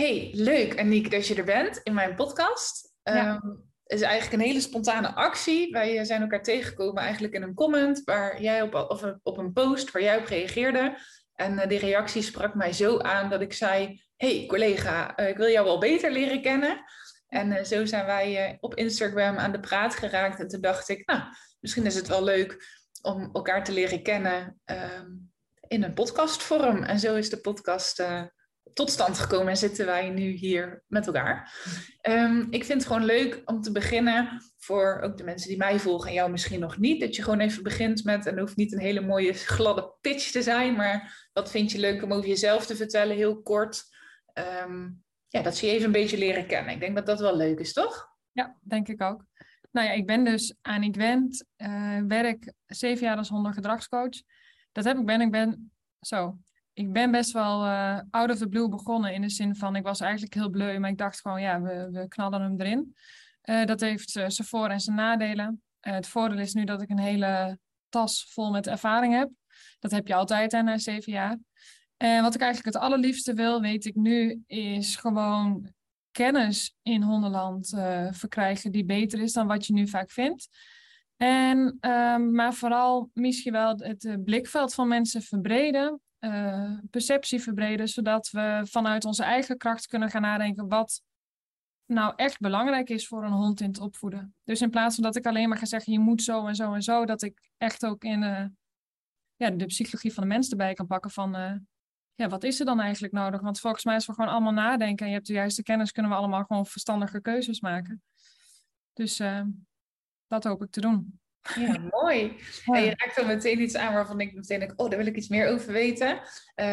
Hey, leuk Aniek dat je er bent in mijn podcast. Ja. Het is eigenlijk een hele spontane actie. Wij zijn elkaar tegengekomen eigenlijk in een comment waar jij op een post waar jij op reageerde. En die reactie sprak mij zo aan dat ik zei, hey collega, ik wil jou wel beter leren kennen. En zo zijn wij op Instagram aan de praat geraakt. En toen dacht ik, nou, misschien is het wel leuk om elkaar te leren kennen in een podcastvorm. En zo is de podcast tot stand gekomen en zitten wij nu hier met elkaar. Ik vind het gewoon leuk om te beginnen, voor ook de mensen die mij volgen en jou misschien nog niet, dat je gewoon even begint met, en het hoeft niet een hele mooie gladde pitch te zijn, maar wat vind je leuk om over jezelf te vertellen, heel kort. Ja, dat ze je even een beetje leren kennen. Ik denk dat dat wel leuk is, toch? Ja, denk ik ook. Nou ja, ik ben dus Aniek Wendt, werk 7 jaar als hondengedragscoach. Ik ben best wel out of the blue begonnen, in de zin van, ik was eigenlijk heel bleu, maar ik dacht gewoon, ja, we knallen hem erin. Dat heeft zijn voor- en zijn nadelen. Het voordeel is nu dat ik een hele tas vol met ervaring heb. Dat heb je altijd na 7 jaar. En wat ik eigenlijk het allerliefste wil, weet ik nu, is gewoon kennis in hondenland verkrijgen die beter is dan wat je nu vaak vindt. En, maar vooral misschien wel het blikveld van mensen verbreden. Perceptie verbreden, zodat we vanuit onze eigen kracht kunnen gaan nadenken wat nou echt belangrijk is voor een hond in het opvoeden. Dus in plaats van dat ik alleen maar ga zeggen, je moet zo en zo en zo, dat ik echt ook in de psychologie van de mens erbij kan pakken van, wat is er dan eigenlijk nodig? Want volgens mij is we gewoon allemaal nadenken en je hebt de juiste kennis, kunnen we allemaal gewoon verstandige keuzes maken. Dus dat hoop ik te doen. Ja, mooi. Ja. En je raakt dan meteen iets aan waarvan ik meteen denk, daar wil ik iets meer over weten.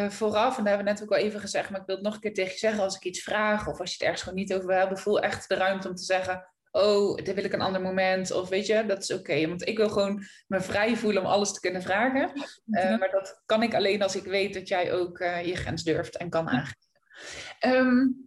Vooraf, en daar hebben we net ook al even gezegd, maar ik wil het nog een keer tegen je zeggen, als ik iets vraag of als je het ergens gewoon niet over wil hebben, voel echt de ruimte om te zeggen, daar wil ik een ander moment. Of weet je, dat is oké. Want ik wil gewoon me vrij voelen om alles te kunnen vragen. Maar dat kan ik alleen als ik weet dat jij ook je grens durft en kan aangeven.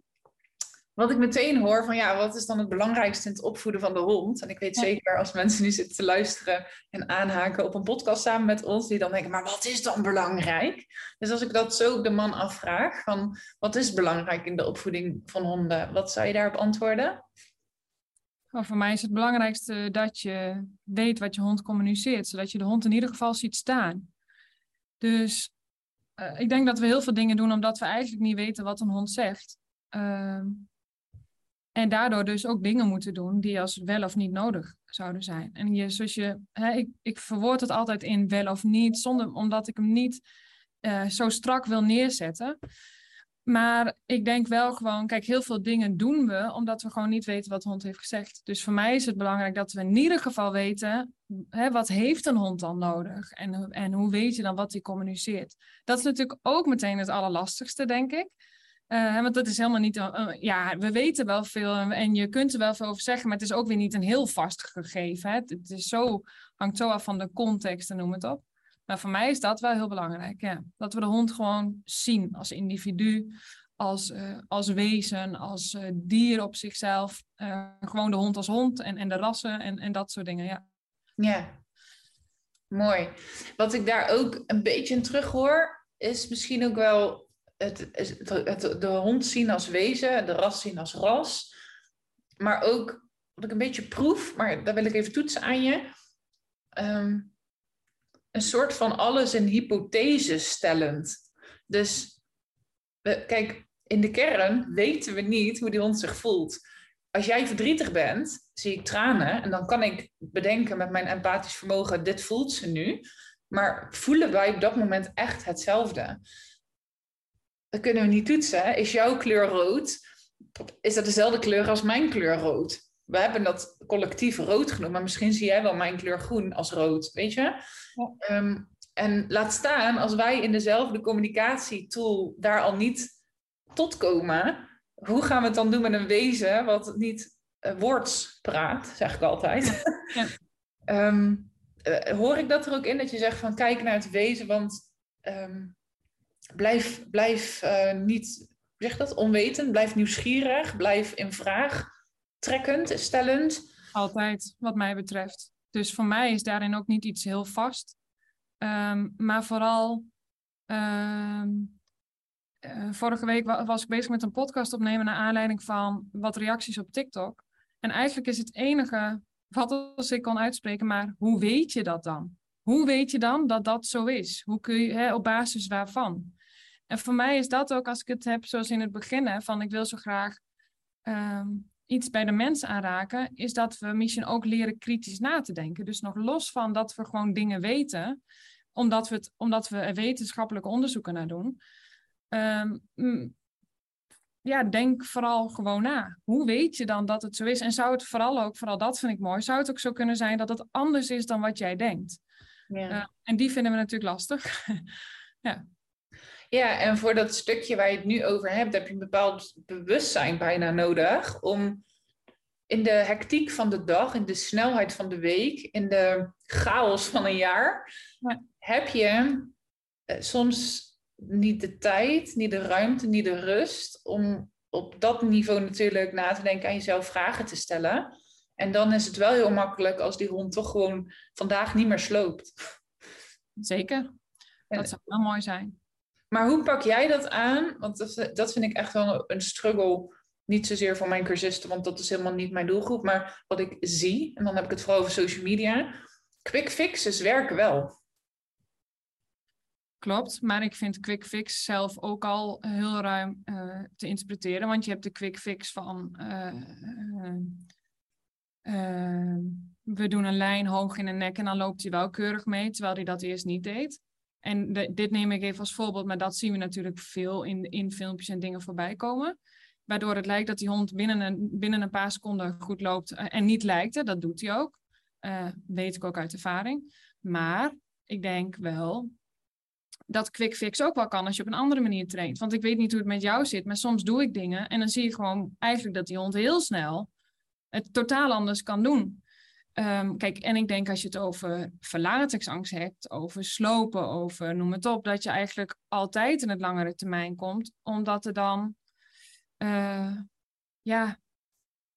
Wat ik meteen hoor van, ja, wat is dan het belangrijkste in het opvoeden van de hond? En ik weet zeker als mensen nu zitten te luisteren en aanhaken op een podcast samen met ons, die dan denken, maar wat is dan belangrijk? Dus als ik dat zo de man afvraag, van wat is belangrijk in de opvoeding van honden? Wat zou je daarop antwoorden? Nou, voor mij is het belangrijkste dat je weet wat je hond communiceert, zodat je de hond in ieder geval ziet staan. Dus ik denk dat we heel veel dingen doen omdat we eigenlijk niet weten wat een hond zegt. En daardoor dus ook dingen moeten doen die als wel of niet nodig zouden zijn. En ik verwoord het altijd in wel of niet, omdat ik hem niet zo strak wil neerzetten. Maar ik denk wel gewoon, kijk, heel veel dingen doen we omdat we gewoon niet weten wat de hond heeft gezegd. Dus voor mij is het belangrijk dat we in ieder geval weten, wat heeft een hond dan nodig? En hoe weet je dan wat hij communiceert? Dat is natuurlijk ook meteen het allerlastigste, denk ik. Want dat is helemaal niet... we weten wel veel en je kunt er wel veel over zeggen, maar het is ook weer niet een heel vast gegeven. Hè? Het is hangt zo af van de context en noem het op. Maar voor mij is dat wel heel belangrijk. Ja. Dat we de hond gewoon zien als individu, als wezen, als dier op zichzelf. Gewoon de hond als hond en de rassen en dat soort dingen. Ja. Yeah. Mooi. Wat ik daar ook een beetje in terug hoor, is misschien ook wel... de hond zien als wezen, de ras zien als ras. Maar ook, wat ik een beetje proef, maar daar wil ik even toetsen aan je. Een soort van alles in hypothese stellend. Dus, kijk, in de kern weten we niet hoe die hond zich voelt. Als jij verdrietig bent, zie ik tranen. En dan kan ik bedenken met mijn empathisch vermogen, dit voelt ze nu. Maar voelen wij op dat moment echt hetzelfde? Dat kunnen we niet toetsen. Is jouw kleur rood? Is dat dezelfde kleur als mijn kleur rood? We hebben dat collectief rood genoemd, maar misschien zie jij wel mijn kleur groen als rood, weet je? Ja. En laat staan, als wij in dezelfde communicatietool daar al niet tot komen, hoe gaan we het dan doen met een wezen wat niet woords praat, zeg ik altijd. Ja. Hoor ik dat er ook in, dat je zegt van kijk naar het wezen, want... Blijf onwetend, blijf nieuwsgierig, blijf in vraag trekkend, stellend. Altijd, wat mij betreft. Dus voor mij is daarin ook niet iets heel vast. Maar vooral vorige week was ik bezig met een podcast opnemen naar aanleiding van wat reacties op TikTok. En eigenlijk is het enige wat ik kon uitspreken, maar hoe weet je dat dan? Hoe weet je dan dat dat zo is? Hoe kun je, op basis waarvan? En voor mij is dat ook, als ik het heb zoals in het begin, van ik wil zo graag iets bij de mens aanraken, is dat we misschien ook leren kritisch na te denken. Dus nog los van dat we gewoon dingen weten, omdat we er wetenschappelijke onderzoeken naar doen. Denk vooral gewoon na. Hoe weet je dan dat het zo is? En zou het vooral dat vind ik mooi, zou het ook zo kunnen zijn dat het anders is dan wat jij denkt? Ja. En die vinden we natuurlijk lastig. Ja. Ja, en voor dat stukje waar je het nu over hebt, heb je een bepaald bewustzijn bijna nodig om in de hectiek van de dag, in de snelheid van de week, in de chaos van een jaar, heb je soms niet de tijd, niet de ruimte, niet de rust om op dat niveau natuurlijk na te denken, aan jezelf vragen te stellen. En dan is het wel heel makkelijk als die hond toch gewoon vandaag niet meer sloopt. Zeker, dat zou wel mooi zijn. Maar hoe pak jij dat aan? Want dat vind ik echt wel een struggle. Niet zozeer voor mijn cursisten, want dat is helemaal niet mijn doelgroep. Maar wat ik zie, en dan heb ik het vooral over social media. Quick fixes werken wel. Klopt, maar ik vind quick fix zelf ook al heel ruim te interpreteren. Want je hebt de quick fix van we doen een lijn hoog in de nek en dan loopt hij wel keurig mee, terwijl hij dat eerst niet deed. En dit neem ik even als voorbeeld, maar dat zien we natuurlijk veel in filmpjes en dingen voorbij komen. Waardoor het lijkt dat die hond binnen een paar seconden goed loopt en niet lijkt. Dat doet hij ook. Weet ik ook uit ervaring. Maar ik denk wel dat quick fix ook wel kan als je op een andere manier traint. Want ik weet niet hoe het met jou zit, maar soms doe ik dingen en dan zie je gewoon eigenlijk dat die hond heel snel het totaal anders kan doen. Kijk, en ik denk als je het over verlatingsangst hebt, over slopen, over noem het op, dat je eigenlijk altijd in het langere termijn komt, omdat er dan,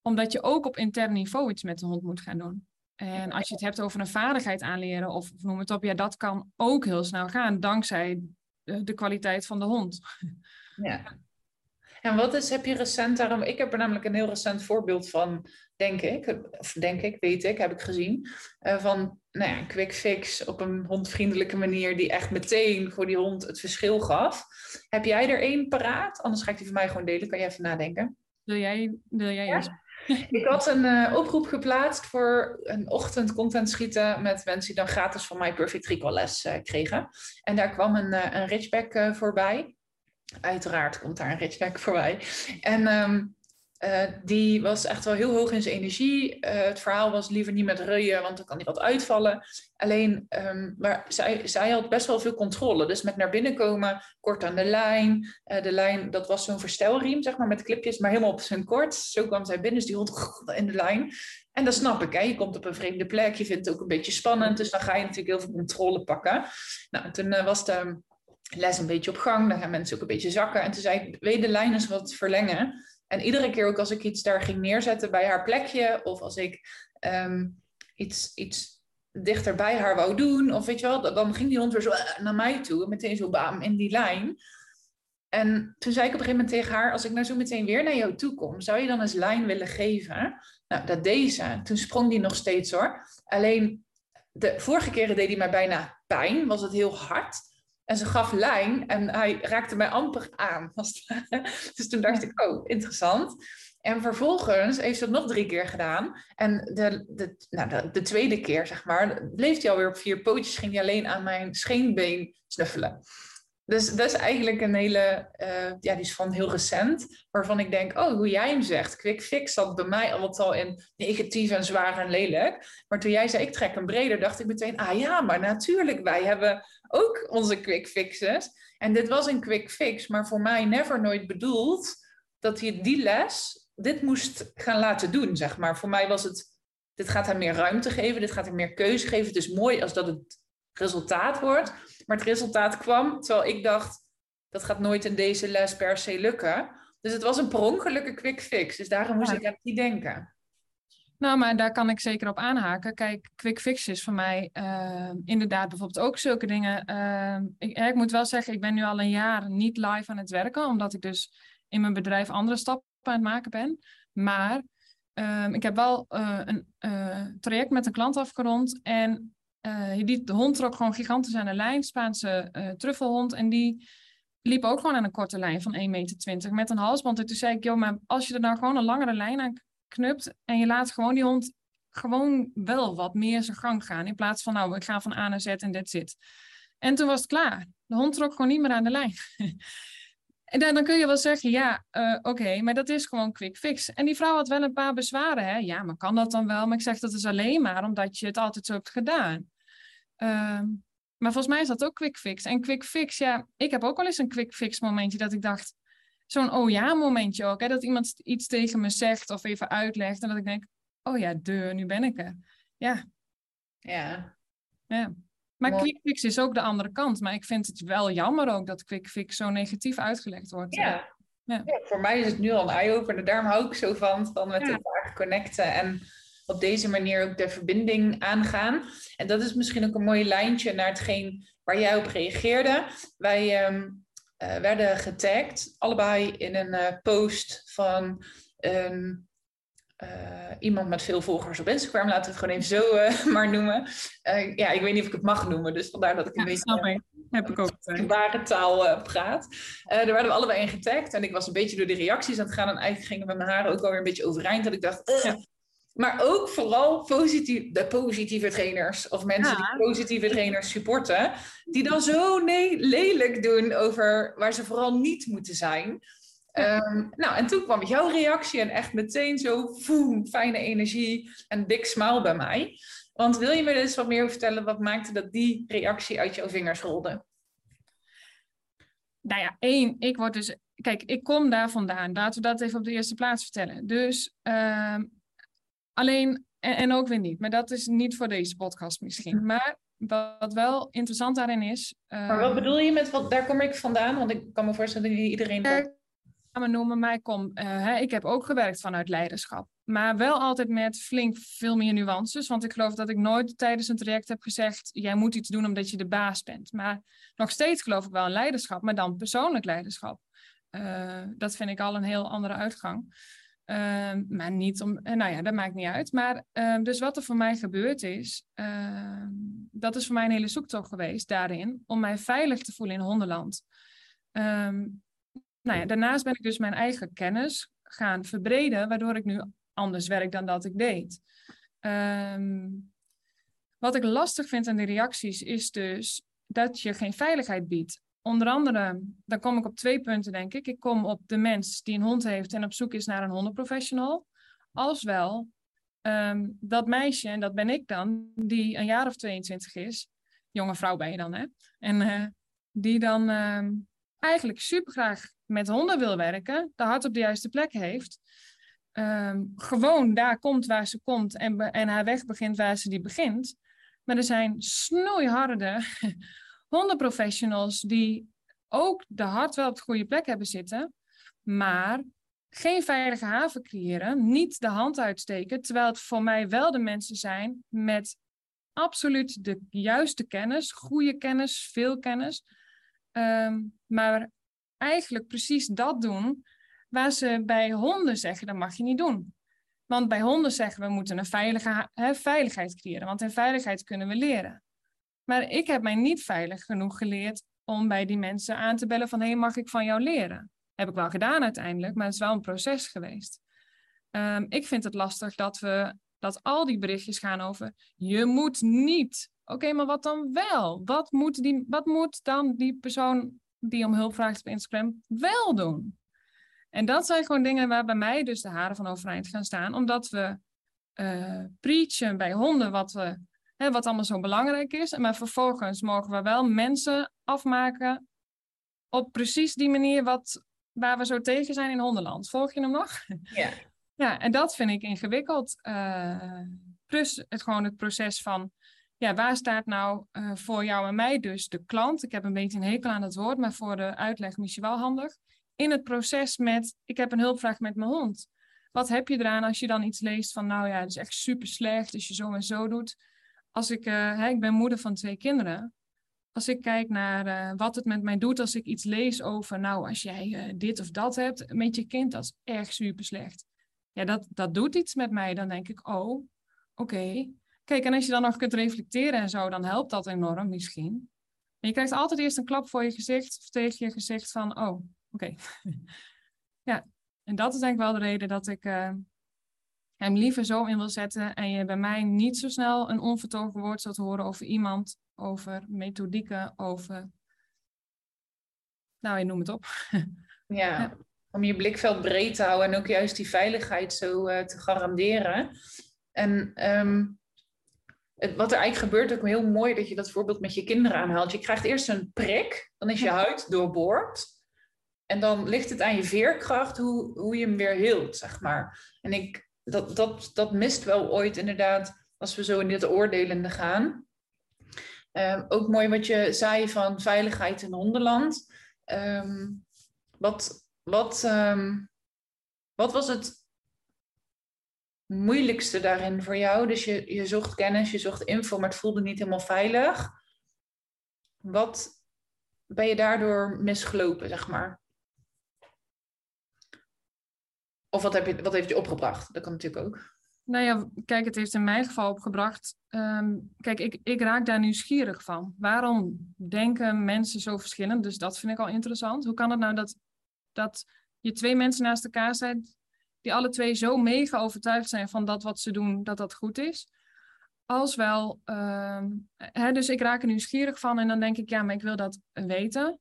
omdat je ook op intern niveau iets met de hond moet gaan doen. En als je het hebt over een vaardigheid aanleren of noem het op, dat kan ook heel snel gaan, dankzij de kwaliteit van de hond. Ja. En heb je recent daarom? Ik heb er namelijk een heel recent voorbeeld van, heb ik gezien. Van een quick fix op een hondvriendelijke manier die echt meteen voor die hond het verschil gaf. Heb jij er één paraat? Anders ga ik die van mij gewoon delen, kan jij even nadenken. Wil jij ja? Eens? Ik had een oproep geplaatst voor een ochtend content schieten met mensen die dan gratis van My Perfect Tricol les kregen. En daar kwam een ridgeback voorbij. Uiteraard komt daar een ridgeback voorbij. En die was echt wel heel hoog in zijn energie. Het verhaal was liever niet met reeën, want dan kan hij wat uitvallen. Alleen, maar zij had best wel veel controle. Dus met naar binnen komen, kort aan de lijn. De lijn, dat was zo'n verstelriem, zeg maar, met clipjes, maar helemaal op zijn kort. Zo kwam zij binnen, dus die hond in de lijn. En dat snap ik, hè? Je komt op een vreemde plek, je vindt het ook een beetje spannend. Dus dan ga je natuurlijk heel veel controle pakken. Nou, toen was de les een beetje op gang. Dan gaan mensen ook een beetje zakken. En toen zei ik, weet de lijn eens wat verlengen. En iedere keer ook als ik iets daar ging neerzetten bij haar plekje, of als ik iets dichter bij haar wou doen, of weet je wel, dan ging die hond weer zo naar mij toe, meteen zo bam in die lijn. En toen zei ik op een gegeven moment tegen haar, als ik nou zo meteen weer naar jou toe kom, zou je dan eens lijn willen geven? Nou, dat deed ze. Toen sprong die nog steeds hoor. Alleen, de vorige keren deed hij mij bijna pijn, was het heel hard. En ze gaf lijn en hij raakte mij amper aan. Dus toen dacht ik, oh, interessant. En vervolgens heeft ze dat nog 3 keer gedaan. En de tweede keer, zeg maar, bleef hij alweer op 4 pootjes. Ging hij alleen aan mijn scheenbeen snuffelen. Dus dat is eigenlijk een hele, die is van heel recent. Waarvan ik denk, oh, hoe jij hem zegt. Quick fix zat bij mij altijd al in negatief en zwaar en lelijk. Maar toen jij zei, ik trek hem breder, dacht ik meteen, maar natuurlijk, wij hebben ook onze quick fixes. En dit was een quick fix, maar voor mij never nooit bedoeld dat hij die les, dit moest gaan laten doen, zeg maar. Voor mij was het, dit gaat hem meer ruimte geven, dit gaat hem meer keuze geven. Het is mooi als dat het resultaat wordt. Maar het resultaat kwam, terwijl ik dacht, dat gaat nooit in deze les per se lukken. Dus het was een per ongelukkige quick fix. Dus daarom moest ik aan die denken. Nou, maar daar kan ik zeker op aanhaken. Kijk, quick fix is voor mij inderdaad bijvoorbeeld ook zulke dingen. Ik moet wel zeggen, ik ben nu al een jaar niet live aan het werken, omdat ik dus in mijn bedrijf andere stappen aan het maken ben. Maar ik heb wel een traject met een klant afgerond en de hond trok gewoon gigantisch aan de lijn, Spaanse truffelhond, en die liep ook gewoon aan een korte lijn van 1,20 meter met een halsband. En toen zei ik, joh, maar als je er nou gewoon een langere lijn aan knupt en je laat gewoon die hond gewoon wel wat meer zijn gang gaan, in plaats van nou, ik ga van A naar Z en dat zit. En toen was het klaar. De hond trok gewoon niet meer aan de lijn. En dan kun je wel zeggen, ja, oké, maar dat is gewoon quick fix. En die vrouw had wel een paar bezwaren. Hè? Ja, maar kan dat dan wel? Maar ik zeg, dat is alleen maar omdat je het altijd zo hebt gedaan. Maar volgens mij is dat ook quick fix. En quick fix, ja, ik heb ook wel eens een quick fix momentje dat ik dacht, zo'n oh ja momentje ook. Hè? Dat iemand iets tegen me zegt of even uitlegt. En dat ik denk, oh ja, nu ben ik er. Ja. Ja. Ja. Maar mooi. Quick fix is ook de andere kant. Maar ik vind het wel jammer ook dat quick fix zo negatief uitgelegd wordt. Ja. Ja. Ja, voor mij is het nu al een eye-opener. Daarom hou ik zo van met elkaar connecten. En op deze manier ook de verbinding aangaan. En dat is misschien ook een mooi lijntje naar hetgeen waar jij op reageerde. Wij werden getagd, allebei in een post van iemand met veel volgers op Instagram. Laten we het gewoon even zo maar noemen. Ja, ik weet niet of ik het mag noemen, dus vandaar dat ik een beetje ware taal praat. Daar werden we allebei in getagd en ik was een beetje door de reacties aan het gaan en eigenlijk gingen mijn haren ook alweer een beetje overeind. Dat ik dacht, Maar ook vooral de positieve trainers of mensen die positieve trainers supporten, die dan zo lelijk doen over waar ze vooral niet moeten zijn. Nou, en toen kwam jouw reactie en echt meteen zo fijne energie en een dik smile bij mij. Want wil je me eens wat meer over vertellen, wat maakte dat die reactie uit jouw vingers rolde? Nou ja, ik word dus... Kijk, ik kom daar vandaan. Laten we dat even op de eerste plaats vertellen. Dus alleen, en ook weer niet. Maar dat is niet voor deze podcast misschien. Maar wat wel interessant daarin is... Maar wat bedoel je met, daar kom ik vandaan? Want ik kan me voorstellen dat iedereen... noemen, maar ik heb ook gewerkt vanuit leiderschap. Maar wel altijd met flink veel meer nuances. Want ik geloof dat ik nooit tijdens een traject heb gezegd, jij moet iets doen omdat je de baas bent. Maar nog steeds geloof ik wel in leiderschap, maar dan persoonlijk leiderschap. Dat vind ik al een heel andere uitgang. Maar niet om... Nou ja, dat maakt niet uit. Maar dus wat er voor mij gebeurd is, dat is voor mij een hele zoektocht geweest daarin, om mij veilig te voelen in hondenland. Nou ja, daarnaast ben ik dus mijn eigen kennis gaan verbreden, waardoor ik nu anders werk dan dat ik deed. Wat ik lastig vind aan die reacties is dus dat je geen veiligheid biedt. Onder andere, dan kom ik op twee punten, denk ik. Ik kom op de mens die een hond heeft en op zoek is naar een hondenprofessional. Als wel dat meisje, en dat ben ik dan, die een jaar of 22 is. Jonge vrouw ben je dan, hè? En die dan eigenlijk supergraag met honden wil werken, de hart op de juiste plek heeft, gewoon daar komt waar ze komt en haar weg begint waar ze die begint. Maar er zijn snoeiharde hondenprofessionals die ook de hart wel op de goede plek hebben zitten, maar geen veilige haven creëren, niet de hand uitsteken, terwijl het voor mij wel de mensen zijn met absoluut de juiste kennis, goede kennis, veel kennis, maar eigenlijk precies dat doen waar ze bij honden zeggen, dat mag je niet doen. Want bij honden zeggen we moeten een veiligheid creëren. Want in veiligheid kunnen we leren. Maar ik heb mij niet veilig genoeg geleerd om bij die mensen aan te bellen van hé, mag ik van jou leren? Heb ik wel gedaan uiteindelijk, maar het is wel een proces geweest. Ik vind het lastig dat al die berichtjes gaan over je moet niet. Oké, maar wat dan wel? Wat moet dan die persoon die om hulp vraagt op Instagram wel doen? En dat zijn gewoon dingen waar bij mij dus de haren van overeind gaan staan. Omdat we preachen bij honden wat allemaal zo belangrijk is. Maar vervolgens mogen we wel mensen afmaken op precies die manier waar we zo tegen zijn in hondenland. Volg je hem nog? Ja. Ja, en dat vind ik ingewikkeld. Plus het proces van... Ja, waar staat nou voor jou en mij dus de klant? Ik heb een beetje een hekel aan dat woord, maar voor de uitleg misschien wel handig. In het proces met, ik heb een hulpvraag met mijn hond. Wat heb je eraan als je dan iets leest van, nou ja, het is echt super slecht als je zo en zo doet. Als ik, ik ben moeder van 2 kinderen. Als ik kijk naar wat het met mij doet als ik iets lees over, nou, als jij dit of dat hebt met je kind, dat is echt super slecht. Ja, dat doet iets met mij. Dan denk ik, oh, oké. Kijk, en als je dan nog kunt reflecteren en zo, dan helpt dat enorm misschien. En je krijgt altijd eerst een klap voor je gezicht, of tegen je gezicht van, oh, oké. Ja, en dat is denk ik wel de reden dat ik hem liever zo in wil zetten. En je bij mij niet zo snel een onvertogen woord zult horen over iemand, over methodieken, over... Nou, je noem het op. Ja, om je blikveld breed te houden en ook juist die veiligheid zo te garanderen. En... wat er eigenlijk gebeurt, ook heel mooi dat je dat voorbeeld met je kinderen aanhaalt. Je krijgt eerst een prik, dan is je huid doorboord. En dan ligt het aan je veerkracht hoe je hem weer hield, zeg maar. En dat mist wel ooit inderdaad, als we zo in dit oordelende gaan. Ook mooi wat je zei van veiligheid in hondenland. Wat was het moeilijkste daarin voor jou? Dus je zocht kennis, je zocht info, maar het voelde niet helemaal veilig. Wat ben je daardoor misgelopen, zeg maar? Of wat heeft je opgebracht? Dat kan natuurlijk ook. Nou ja, kijk, het heeft in mijn geval opgebracht... kijk, ik raak daar nieuwsgierig van. Waarom denken mensen zo verschillend? Dus dat vind ik al interessant. Hoe kan het nou dat je 2 mensen naast elkaar zijn die alle 2 zo mega overtuigd zijn van dat wat ze doen, dat dat goed is. Als wel, dus ik raak er nieuwsgierig van en dan denk ik, ja, maar ik wil dat weten.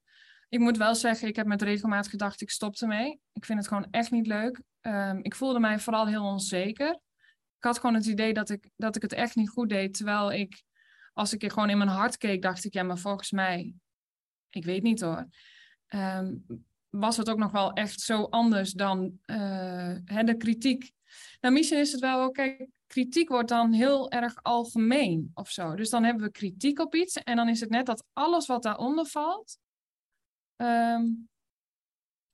Ik moet wel zeggen, ik heb met regelmaat gedacht, ik stop ermee. Ik vind het gewoon echt niet leuk. Ik voelde mij vooral heel onzeker. Ik had gewoon het idee dat ik het echt niet goed deed, terwijl ik, als ik gewoon in mijn hart keek, dacht ik, ja, maar volgens mij, ik weet niet hoor. Was het ook nog wel echt zo anders dan de kritiek. Nou, misschien is het wel, kijk, kritiek wordt dan heel erg algemeen of zo. Dus dan hebben we kritiek op iets en dan is het net dat alles wat daaronder valt,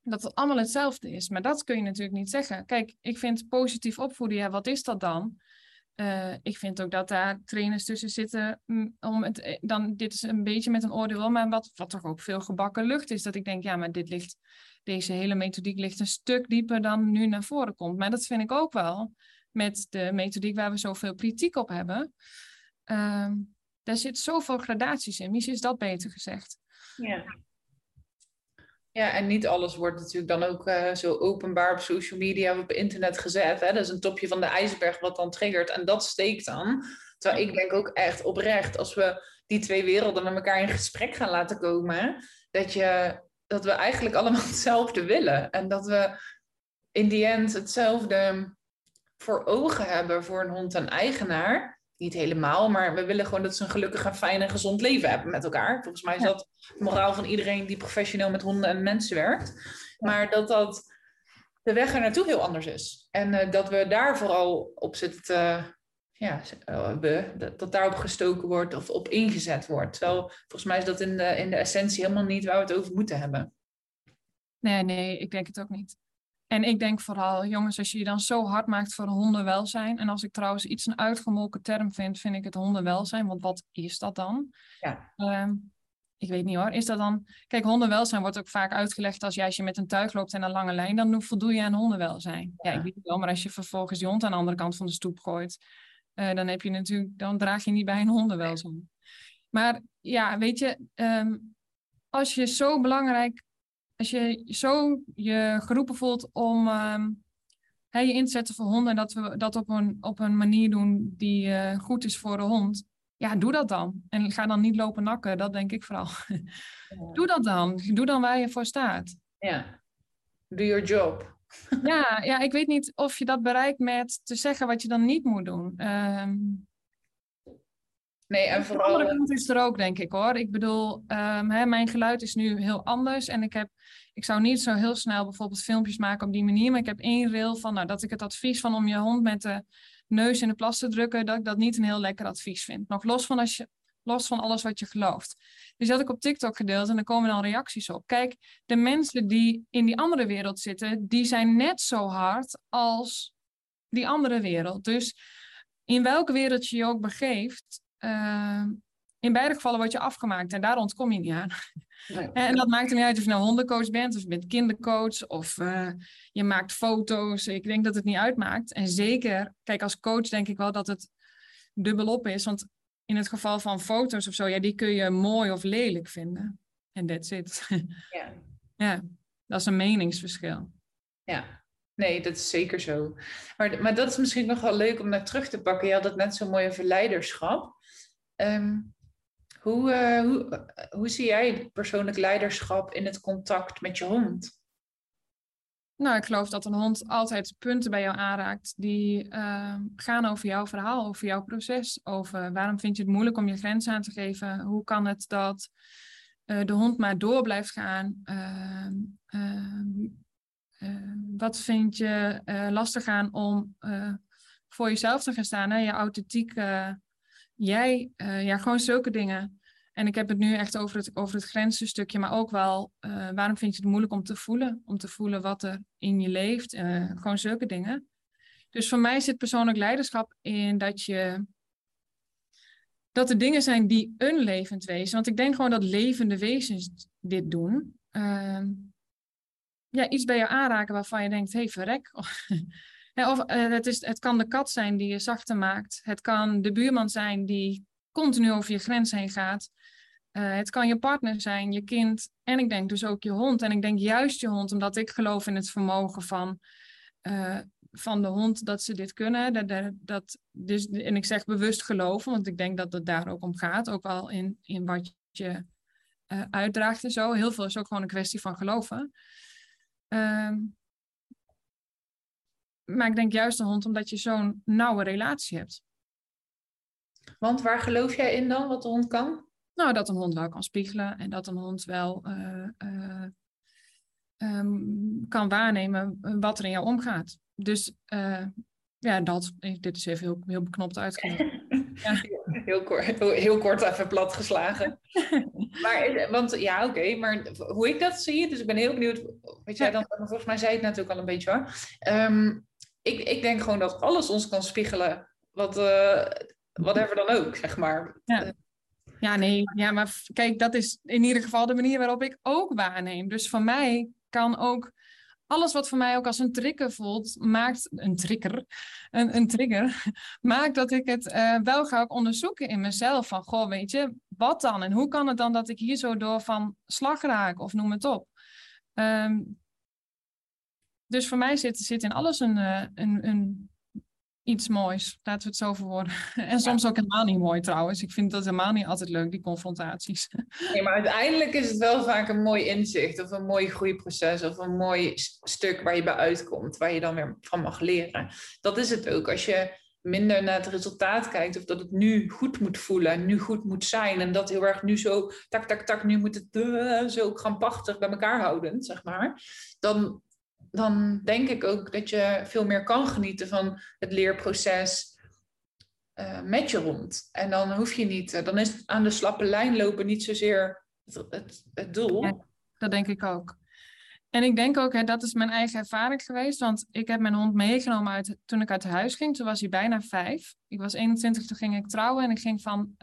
dat het allemaal hetzelfde is. Maar dat kun je natuurlijk niet zeggen. Kijk, ik vind positief opvoeden, ja, wat is dat dan? Ik vind ook dat daar trainers tussen zitten, dit is een beetje met een oordeel, maar wat toch ook veel gebakken lucht is. Dat ik denk, ja, maar deze hele methodiek ligt een stuk dieper dan nu naar voren komt. Maar dat vind ik ook wel, met de methodiek waar we zoveel kritiek op hebben. Daar zit zoveel gradaties in. Misschien is dat beter gezegd. Ja, en niet alles wordt natuurlijk dan ook zo openbaar op social media of op internet gezet. Hè? Dat is een topje van de ijsberg wat dan triggert en dat steekt dan. Terwijl ik denk ook echt oprecht, als we die 2 werelden met elkaar in gesprek gaan laten komen, dat we eigenlijk allemaal hetzelfde willen. En dat we in die end hetzelfde voor ogen hebben voor een hond en eigenaar. Niet helemaal, maar we willen gewoon dat ze een gelukkig en fijn en gezond leven hebben met elkaar. Volgens mij is dat de moraal van iedereen die professioneel met honden en mensen werkt. Maar dat de weg er naartoe heel anders is. En dat we daar vooral op zitten, dat daarop gestoken wordt of op ingezet wordt. Terwijl volgens mij is dat in de essentie helemaal niet waar we het over moeten hebben. Nee, ik denk het ook niet. En ik denk vooral, jongens, als je je dan zo hard maakt voor hondenwelzijn. En als ik trouwens iets een uitgemolken term vind, vind ik het hondenwelzijn. Want wat is dat dan? Ja. Ik weet niet hoor. Is dat dan... Kijk, hondenwelzijn wordt ook vaak uitgelegd als als je met een tuig loopt en een lange lijn, dan voldoe je aan hondenwelzijn. Ja, ik weet het wel. Maar als je vervolgens die hond aan de andere kant van de stoep gooit, dan draag je niet bij een hondenwelzijn. Maar ja, weet je, als je zo belangrijk... Als je zo je geroepen voelt om je in te zetten voor honden, dat we dat op een manier doen die goed is voor de hond. Ja, doe dat dan. En ga dan niet lopen nakken, dat denk ik vooral. Ja. Doe dat dan. Doe dan waar je voor staat. Ja, do your job. Ja, ik weet niet of je dat bereikt met te zeggen wat je dan niet moet doen. Nee, en vooral... De andere kant is er ook, denk ik hoor. Ik bedoel, mijn geluid is nu heel anders. En ik zou niet zo heel snel bijvoorbeeld filmpjes maken op die manier. Maar ik heb 1 reel van dat ik het advies van om je hond met de neus in de plas te drukken, dat ik dat niet een heel lekker advies vind. Nog los van als je Los van alles wat je gelooft. Dus dat had ik op TikTok gedeeld en er komen dan reacties op. Kijk, de mensen die in die andere wereld zitten, die zijn net zo hard als die andere wereld. Dus in welke wereld je je ook begeeft, in beide gevallen word je afgemaakt. En daar ontkom je niet aan. Nee. En dat maakt er niet uit of je nou hondencoach bent, of je bent kindercoach, of je maakt foto's. Ik denk dat het niet uitmaakt. En zeker, kijk, als coach denk ik wel dat het dubbelop is, want in het geval van foto's of zo, ja, die kun je mooi of lelijk vinden. En that's it. Ja. Ja, dat is een meningsverschil. Ja, nee, dat is zeker zo. Maar dat is misschien nog wel leuk om naar terug te pakken. Je had het net zo mooi over leiderschap. Hoe zie jij persoonlijk leiderschap in het contact met je hond? Nou, ik geloof dat een hond altijd punten bij jou aanraakt die gaan over jouw verhaal, over jouw proces, over waarom vind je het moeilijk om je grens aan te geven? Hoe kan het dat de hond maar door blijft gaan? Wat vind je lastig aan om voor jezelf te gaan staan? Hè? Je authentiek jij, ja, gewoon zulke dingen. En ik heb het nu echt over het grenzenstukje, maar ook wel, waarom vind je het moeilijk om te voelen? Om te voelen wat er in je leeft, gewoon zulke dingen. Dus voor mij zit persoonlijk leiderschap in dat er dingen zijn die een levend wezen. Want ik denk gewoon dat levende wezens dit doen. Ja, iets bij jou aanraken waarvan je denkt, hey, verrek. Het kan de kat zijn die je zachter maakt. Het kan de buurman zijn die continu over je grens heen gaat. Het kan je partner zijn, je kind en ik denk dus ook je hond. En ik denk juist je hond, omdat ik geloof in het vermogen van de hond dat ze dit kunnen. En ik zeg bewust geloven, want ik denk dat het daar ook om gaat. Ook al in wat je uitdraagt en zo. Heel veel is ook gewoon een kwestie van geloven. Maar ik denk juist de hond, omdat je zo'n nauwe relatie hebt. Want waar geloof jij in dan, wat de hond kan? Nou, dat een hond wel kan spiegelen en dat een hond wel kan waarnemen wat er in jou omgaat. Dus ja, dit is even heel, heel beknopt uitgelegd. Ja. Heel kort even plat geslagen. Maar hoe ik dat zie, dus ik ben heel benieuwd. Weet jij dan, volgens mij zei ik natuurlijk al een beetje hoor. Ik denk gewoon dat alles ons kan spiegelen. Whatever dan ook, zeg maar. Ja, maar kijk, dat is in ieder geval de manier waarop ik ook waarneem. Dus voor mij kan ook alles wat voor mij ook als een trigger voelt, maakt dat ik het wel ga onderzoeken in mezelf. Van, goh, weet je, wat dan? En hoe kan het dan dat ik hier zo door van slag raak? Of noem het op. Dus voor mij zit in alles een iets moois, laten we het zo verwoorden. En soms ook helemaal niet mooi trouwens. Ik vind dat helemaal niet altijd leuk, die confrontaties. Nee, maar uiteindelijk is het wel vaak een mooi inzicht of een mooi groeiproces of een mooi stuk waar je bij uitkomt, waar je dan weer van mag leren. Dat is het ook. Als je minder naar het resultaat kijkt of dat het nu goed moet voelen en nu goed moet zijn en dat heel erg nu zo tak, tak, tak, nu moet het zo krampachtig bij elkaar houden, zeg maar, dan denk ik ook dat je veel meer kan genieten van het leerproces met je hond. En dan hoef je niet, dan is aan de slappe lijn lopen niet zozeer het doel. Ja, dat denk ik ook. En ik denk ook, dat is mijn eigen ervaring geweest. Want ik heb mijn hond meegenomen toen ik uit huis ging. Toen was hij bijna 5. Ik was 21, toen ging ik trouwen. En ik ging van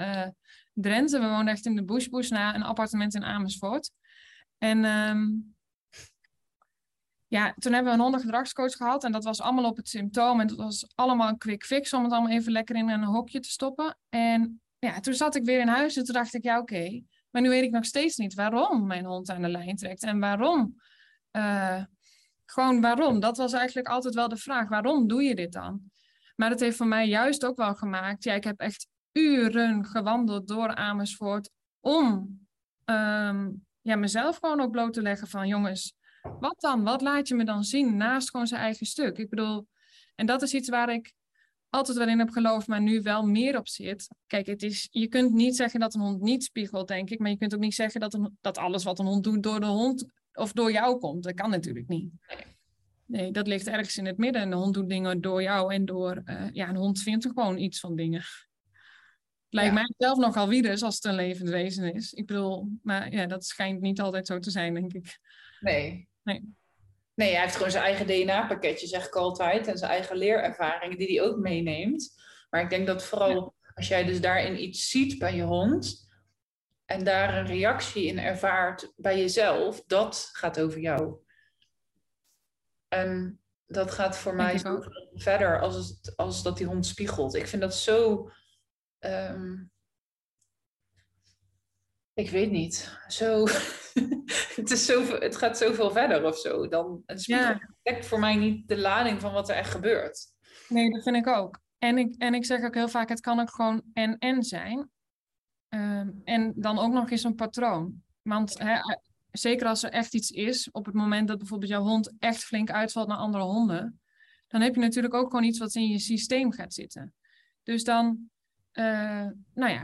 Drenthe, we woonden echt in de bush, naar een appartement in Amersfoort. En ja, toen hebben we een hondengedragscoach gehad en dat was allemaal op het symptoom. En dat was allemaal een quick fix om het allemaal even lekker in een hokje te stoppen. En ja, toen zat ik weer in huis en toen dacht ik, ja oké. Maar nu weet ik nog steeds niet waarom mijn hond aan de lijn trekt. En waarom? Gewoon waarom? Dat was eigenlijk altijd wel de vraag. Waarom doe je dit dan? Maar dat heeft voor mij juist ook wel gemaakt. Ja, ik heb echt uren gewandeld door Amersfoort om mezelf gewoon ook bloot te leggen van jongens, wat dan? Wat laat je me dan zien naast gewoon zijn eigen stuk? Ik bedoel, en dat is iets waar ik altijd wel in heb geloofd, maar nu wel meer op zit. Kijk, je kunt niet zeggen dat een hond niet spiegelt, denk ik. Maar je kunt ook niet zeggen dat alles wat een hond doet door de hond of door jou komt. Dat kan natuurlijk niet. Nee, dat ligt ergens in het midden. En de hond doet dingen door jou en een hond vindt er gewoon iets van dingen. Lijkt mij zelf nogal wieders als het een levend wezen is. Ik bedoel, maar ja, dat schijnt niet altijd zo te zijn, denk ik. Nee, hij heeft gewoon zijn eigen DNA-pakketje, zeg ik altijd. En zijn eigen leerervaringen die hij ook meeneemt. Maar ik denk dat vooral als jij dus daarin iets ziet bij je hond... en daar een reactie in ervaart bij jezelf... dat gaat over jou. En dat gaat voor mij verder als dat die hond spiegelt. Ik vind dat zo... ik weet niet. Zo... Het gaat zoveel verder of zo. Dan dekt voor mij niet de lading van wat er echt gebeurt. Nee, dat vind ik ook. En ik zeg ook heel vaak, het kan ook gewoon en zijn. En dan ook nog eens een patroon. Want zeker als er echt iets is, op het moment dat bijvoorbeeld jouw hond echt flink uitvalt naar andere honden, dan heb je natuurlijk ook gewoon iets wat in je systeem gaat zitten. Dus dan...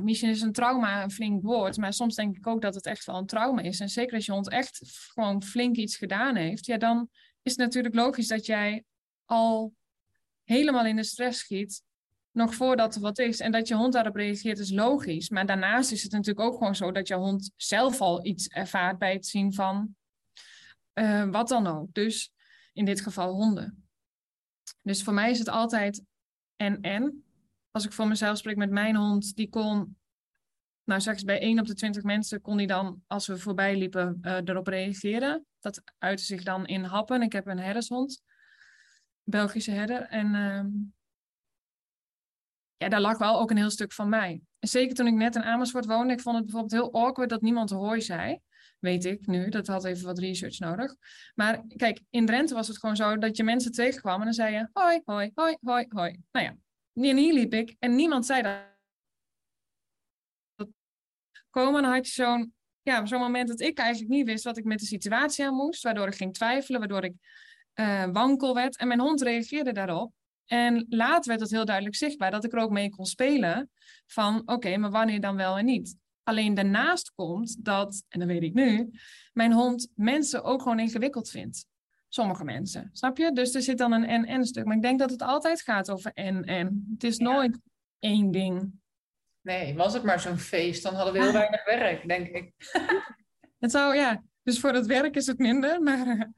misschien is een trauma een flink woord, maar soms denk ik ook dat het echt wel een trauma is. En zeker als je hond echt gewoon flink iets gedaan heeft, ja, dan is het natuurlijk logisch dat jij al helemaal in de stress schiet, nog voordat er wat is. En dat je hond daarop reageert is logisch. Maar daarnaast is het natuurlijk ook gewoon zo dat je hond zelf al iets ervaart bij het zien van wat dan ook. Dus in dit geval honden. Dus voor mij is het altijd en. Als ik voor mezelf spreek met mijn hond, die kon... Nou, straks bij 1 op de 20 mensen kon die dan, als we voorbij liepen, erop reageren. Dat uitte zich dan in happen. Ik heb een herdershond. Belgische herder. En daar lag wel ook een heel stuk van mij. Zeker toen ik net in Amersfoort woonde. Ik vond het bijvoorbeeld heel awkward dat niemand hooi zei. Weet ik nu. Dat had even wat research nodig. Maar kijk, in Drenthe was het gewoon zo dat je mensen tegenkwam. En dan zei je hoi, hoi, hoi, hoi, hoi. Nou ja. En hier liep ik en niemand zei dat. Komen, dan had je zo'n moment dat ik eigenlijk niet wist wat ik met de situatie aan moest. Waardoor ik ging twijfelen, waardoor ik wankel werd. En mijn hond reageerde daarop. En later werd het heel duidelijk zichtbaar dat ik er ook mee kon spelen. Van oké, maar wanneer dan wel en niet. Alleen daarnaast komt dat, en dat weet ik nu, mijn hond mensen ook gewoon ingewikkeld vindt. Sommige mensen, snap je? Dus er zit dan een en-en stuk. Maar ik denk dat het altijd gaat over en-en. Het is nooit één ding. Nee, was het maar zo'n feest, dan hadden we heel weinig werk, denk ik. Het zou, dus voor het werk is het minder. Maar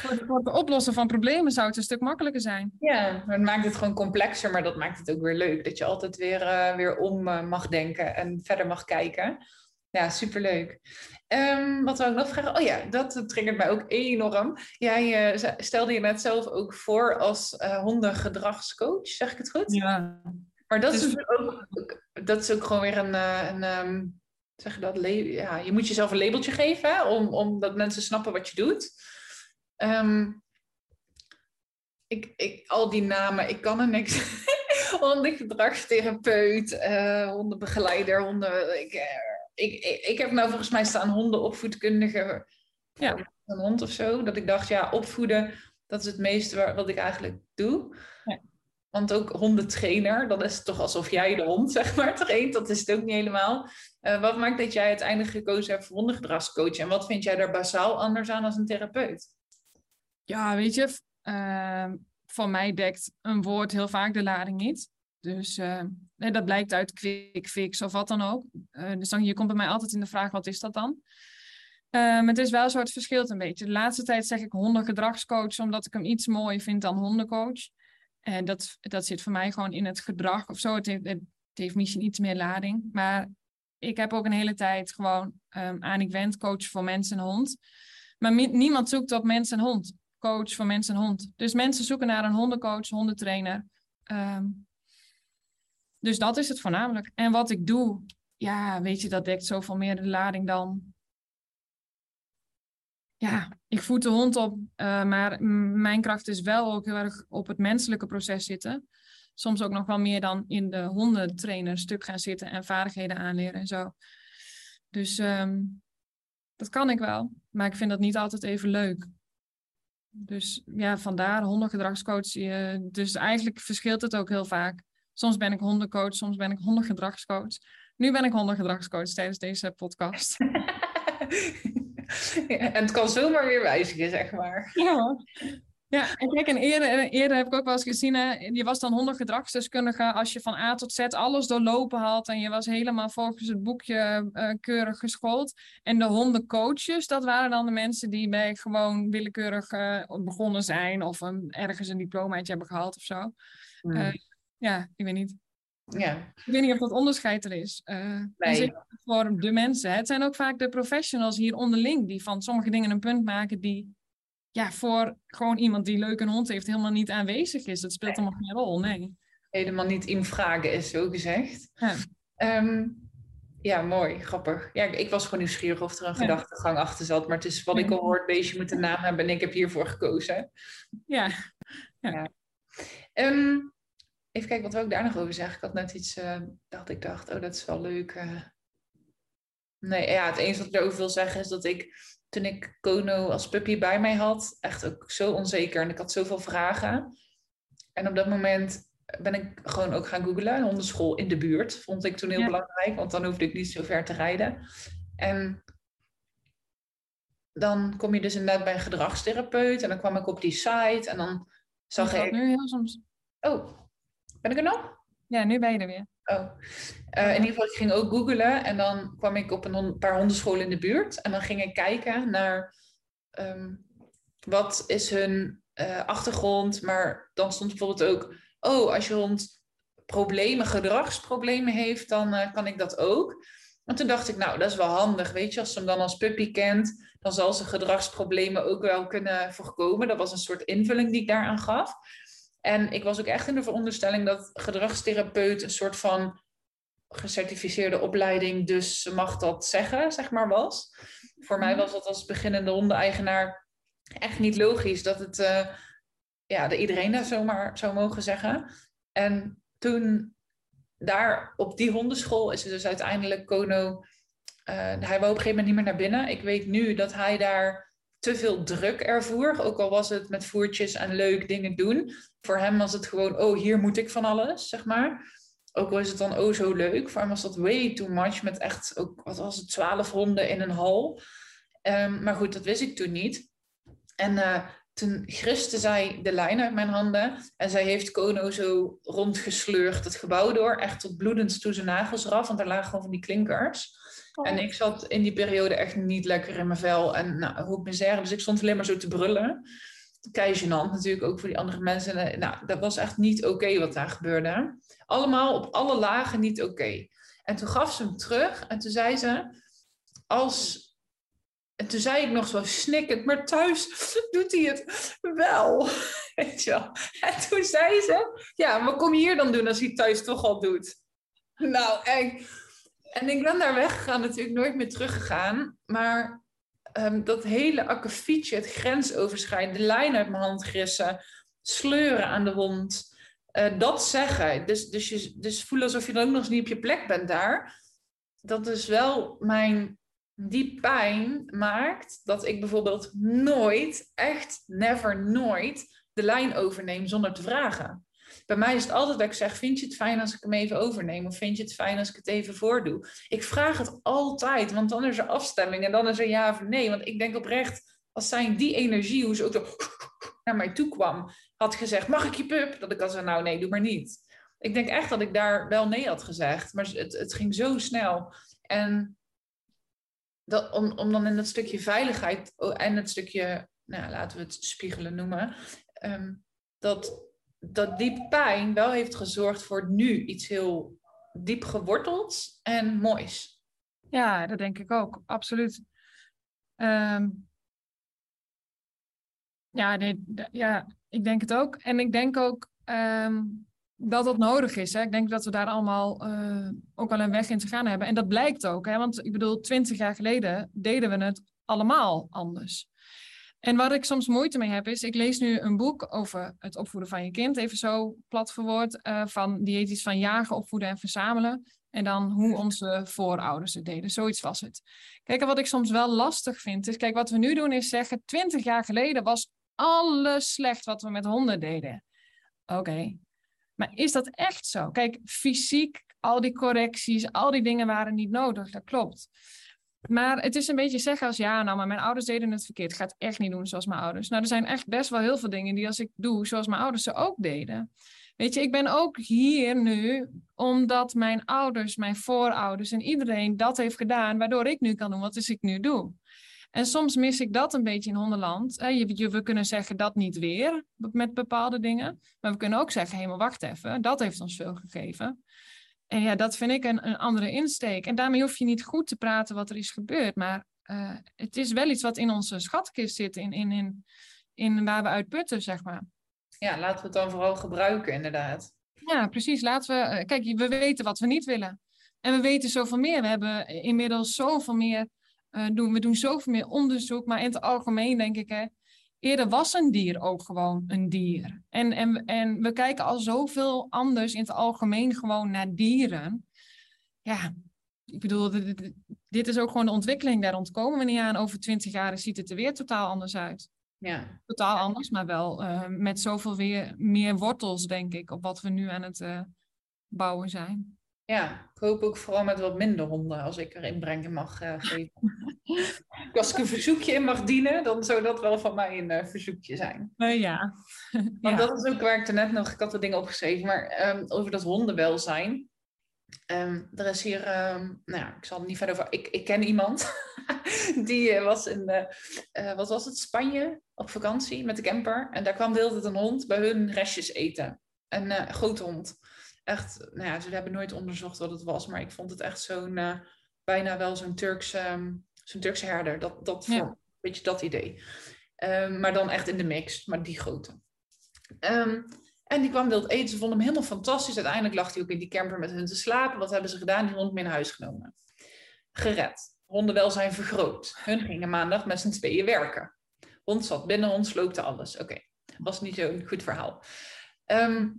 voor het oplossen van problemen zou het een stuk makkelijker zijn. Ja, dat maakt het gewoon complexer, maar dat maakt het ook weer leuk. Dat je altijd weer om mag denken en verder mag kijken. Ja, superleuk. Wat wou ik nog vragen? Oh ja, dat triggert mij ook enorm. Jij stelde je net zelf ook voor als hondengedragscoach, zeg ik het goed? Ja. Maar dat, is ook gewoon weer een zeg je dat? Je moet jezelf een labeltje geven, hè, omdat mensen snappen wat je doet. Al die namen, ik kan er niks... Hondengedragstherapeut, hondenbegeleider, honden... Ik heb nou volgens mij staan hondenopvoedkundige een hond of zo. Dat ik dacht, opvoeden, dat is het meeste wat ik eigenlijk doe. Ja. Want ook hondentrainer, dat is toch alsof jij de hond, zeg maar, traint. Dat is het ook niet helemaal. Wat maakt dat jij uiteindelijk gekozen hebt voor hondengedragscoach? En wat vind jij daar bazaal anders aan als een therapeut? Ja, weet je, voor mij dekt een woord heel vaak de lading niet. Dus dat blijkt uit quick fix of wat dan ook. Dus dan, je komt bij mij altijd in de vraag, wat is dat dan? Het is wel zo, het verschilt een beetje. De laatste tijd zeg ik hondengedragscoach, omdat ik hem iets mooier vind dan hondencoach. En dat zit voor mij gewoon in het gedrag of zo. Het heeft misschien iets meer lading. Maar ik heb ook een hele tijd gewoon Aniek Wendt, coach voor mens en hond. Maar niemand zoekt op mens en hond. Coach voor mens en hond. Dus mensen zoeken naar een hondencoach, hondentrainer... Dus dat is het voornamelijk. En wat ik doe, weet je, dat dekt zoveel meer de lading dan... Ja, ik voed de hond op, maar mijn kracht is wel ook heel erg op het menselijke proces zitten. Soms ook nog wel meer dan in de hondentrainer stuk gaan zitten en vaardigheden aanleren en zo. Dus dat kan ik wel, maar ik vind dat niet altijd even leuk. Dus vandaar hondengedragscoach. Dus eigenlijk verschilt het ook heel vaak. Soms ben ik hondencoach, soms ben ik hondengedragscoach. Nu ben ik hondengedragscoach tijdens deze podcast. En het kan zomaar weer wijzigen, zeg maar. Ja, Ja, en kijk, en eerder heb ik ook wel eens gezien, je was dan 100 gedragsdeskundigen als je van A tot Z alles doorlopen had en je was helemaal volgens het boekje keurig geschoold. En de hondencoaches, dat waren dan de mensen die bij gewoon willekeurig begonnen zijn of ergens een diplomaatje hebben gehaald of zo. Ja, ik weet niet. Ja. Ik weet niet of dat onderscheid er is. Nee. Voor de mensen. Het zijn ook vaak de professionals hier onderling die van sommige dingen een punt maken die... Ja, voor gewoon iemand die leuk een hond heeft helemaal niet aanwezig is. Dat speelt helemaal geen rol, nee. Helemaal niet in vragen is, zo gezegd. Ja, ja, mooi, grappig. Ja, ik was gewoon nieuwsgierig of er een gedachtegang achter zat. Maar het is wat ik al hoor, het beestje moet een naam hebben en ik heb hiervoor gekozen. Ja. Even kijken wat we ook daar nog over zeggen. Ik had net iets, dacht, oh, dat is wel leuk. Nee, ja, het enige wat ik daarover wil zeggen is dat ik... Toen ik Kono als puppy bij mij had, echt ook zo onzeker. En ik had zoveel vragen. En op dat moment ben ik gewoon ook gaan googlen. Een hondenschool in de buurt vond ik toen heel belangrijk. Want dan hoefde ik niet zo ver te rijden. En dan kom je dus inderdaad bij een gedragstherapeut. En dan kwam ik op die site. En dan zag ik... Nu heel soms. Oh, ben ik er nog? Ja, nu ben je er weer. Oh. In ieder geval, ik ging ook googlen en dan kwam ik op een paar hondenscholen in de buurt. En dan ging ik kijken naar wat is hun achtergrond. Maar dan stond bijvoorbeeld ook, oh, als je hond gedragsproblemen heeft, dan kan ik dat ook. En toen dacht ik, nou, dat is wel handig, weet je. Als ze hem dan als puppy kent, dan zal ze gedragsproblemen ook wel kunnen voorkomen. Dat was een soort invulling die ik daaraan gaf. En ik was ook echt in de veronderstelling dat gedragstherapeut een soort van gecertificeerde opleiding, dus ze mag dat zeggen, zeg maar, was. Voor mij was dat als beginnende hondeneigenaar echt niet logisch dat het dat iedereen dat zomaar zou mogen zeggen. En toen daar op die hondenschool is het dus uiteindelijk Kono, hij wou op een gegeven moment niet meer naar binnen. Ik weet nu dat hij daar te veel druk ervoer, ook al was het met voertjes en leuk dingen doen. Voor hem was het gewoon, oh, hier moet ik van alles, zeg maar. Ook al is het dan zo leuk. Voor hem was dat way too much met echt, ook, wat was het, 12 honden in een hal. Maar goed, dat wist ik toen niet. En toen griste zij de lijn uit mijn handen. En zij heeft Kono zo rondgesleurd het gebouw door. Echt tot bloedend toe zijn nagels eraf, want er lagen gewoon van die klinkers. Oh. En ik zat in die periode echt niet lekker in mijn vel. En nou, hoe ik me zeg, dus ik stond alleen maar zo te brullen. Keigenant natuurlijk, ook voor die andere mensen. Nou, dat was echt niet oké wat daar gebeurde. Allemaal op alle lagen niet oké. En toen gaf ze hem terug en toen zei ze... En toen zei ik nog zo snikkend, maar thuis doet hij het wel. Weet je wel. En toen zei ze, ja, wat kom je hier dan doen als hij thuis toch al doet? Nou, en ik ben daar weggegaan, natuurlijk nooit meer teruggegaan. Maar dat hele akkefietje, het grensoverschrijdende, de lijn uit mijn hand grissen, sleuren aan de hond, dat zeggen. Dus voelen alsof je dan ook nog eens niet op je plek bent daar. Dat is wel mijn... Die pijn maakt dat ik bijvoorbeeld nooit, echt never nooit, de lijn overneem zonder te vragen. Bij mij is het altijd dat ik zeg, vind je het fijn als ik hem even overneem? Of vind je het fijn als ik het even voordoe? Ik vraag het altijd, want dan is er afstemming en dan is er ja of nee. Want ik denk oprecht, als zij die energie, hoe ze ook zo naar mij toe kwam, had gezegd, mag ik je pup? Dat ik al zei, nou nee, doe maar niet. Ik denk echt dat ik daar wel nee had gezegd, maar het ging zo snel. En... dat, om dan in dat stukje veiligheid en het stukje, nou, laten we het spiegelen noemen, dat die pijn wel heeft gezorgd voor nu iets heel diep geworteld en moois. Ja, dat denk ik ook, absoluut. Ik denk het ook. En ik denk ook dat nodig is. Hè? Ik denk dat we daar allemaal ook al een weg in te gaan hebben. En dat blijkt ook. Hè? Want ik bedoel, 20 jaar geleden deden we het allemaal anders. En waar ik soms moeite mee heb is... Ik lees nu een boek over het opvoeden van je kind. Even zo plat verwoord. Van diëtisch van jagen, opvoeden en verzamelen. En dan hoe onze voorouders het deden. Zoiets was het. Kijk, en wat ik soms wel lastig vind is... Kijk, wat we nu doen is zeggen... 20 jaar geleden was alles slecht wat we met honden deden. Oké. Maar is dat echt zo? Kijk, fysiek, al die correcties, al die dingen waren niet nodig, dat klopt. Maar het is een beetje zeggen als ja, nou, maar mijn ouders deden het verkeerd. Ik ga het echt niet doen zoals mijn ouders. Nou, er zijn echt best wel heel veel dingen die als ik doe, zoals mijn ouders ze ook deden. Weet je, ik ben ook hier nu omdat mijn ouders, mijn voorouders en iedereen dat heeft gedaan, waardoor ik nu kan doen wat ik nu doe. En soms mis ik dat een beetje in Honderland. We kunnen zeggen dat niet weer met bepaalde dingen. Maar we kunnen ook zeggen, hé, maar wacht even, dat heeft ons veel gegeven. En ja, dat vind ik een andere insteek. En daarmee hoef je niet goed te praten wat er is gebeurd. Maar het is wel iets wat in onze schatkist zit, in waar we uit putten, zeg maar. Ja, laten we het dan vooral gebruiken, inderdaad. Ja, precies. Kijk, we weten wat we niet willen. En we weten zoveel meer. We hebben inmiddels zoveel meer... we doen zoveel meer onderzoek, maar in het algemeen denk ik... Eerder was een dier ook gewoon een dier. En we kijken al zoveel anders in het algemeen gewoon naar dieren. Ja, ik bedoel, dit is ook gewoon de ontwikkeling. Daar ontkomen we niet aan. Over 20 jaar ziet het er weer totaal anders uit. Ja. Totaal anders, maar wel met zoveel weer meer wortels, denk ik, op wat we nu aan het bouwen zijn. Ja, ik hoop ook vooral met wat minder honden, als ik er inbreng mag geven. Als ik een verzoekje in mag dienen, dan zou dat wel van mij een verzoekje zijn. Ja. Want dat is ook waar ik er net nog, ik had wat dingen opgeschreven, maar over dat hondenwelzijn. Er is hier, ik zal het niet verder over, ik ken iemand die was in, wat was het, Spanje op vakantie met de camper. En daar kwam de hele tijd een hond bij hun restjes eten. Een grote hond. Echt, ze hebben nooit onderzocht wat het was, maar ik vond het echt zo'n, bijna wel zo'n Turkse herder. Dat vorm, een beetje dat idee. Maar dan echt in de mix, maar die grote. En die kwam wild eten, ze vonden hem helemaal fantastisch. Uiteindelijk lag hij ook in die camper met hun te slapen. Wat hebben ze gedaan? Die hond mee naar huis genomen. Gered. Hondenwelzijn vergroot. Hun gingen maandag met z'n tweeën werken. Hond zat binnen, hond sloopte alles. Oké, was niet zo'n goed verhaal.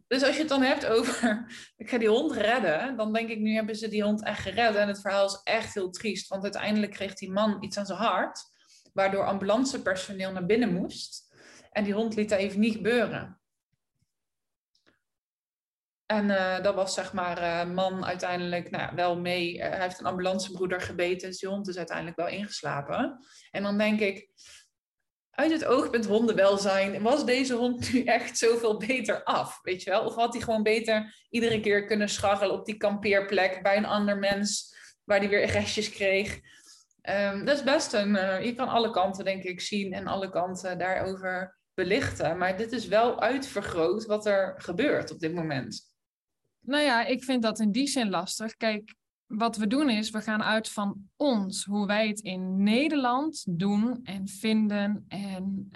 Dus als je het dan hebt over, ik ga die hond redden, dan denk ik, nu hebben ze die hond echt gered. En het verhaal is echt heel triest, want uiteindelijk kreeg die man iets aan zijn hart, waardoor ambulancepersoneel naar binnen moest. En die hond liet dat even niet gebeuren. En dat was zeg maar man uiteindelijk wel mee. Hij heeft een ambulancebroeder gebeten, dus die hond is uiteindelijk wel ingeslapen. En dan denk ik... Uit het oogpunt hondenwelzijn, was deze hond nu echt zoveel beter af, weet je wel? Of had hij gewoon beter iedere keer kunnen scharrelen op die kampeerplek bij een ander mens, waar hij weer restjes kreeg? Dat is best je kan alle kanten denk ik zien en alle kanten daarover belichten. Maar dit is wel uitvergroot wat er gebeurt op dit moment. Nou ja, ik vind dat in die zin lastig. Kijk, wat we doen is, we gaan uit van ons, hoe wij het in Nederland doen en vinden. En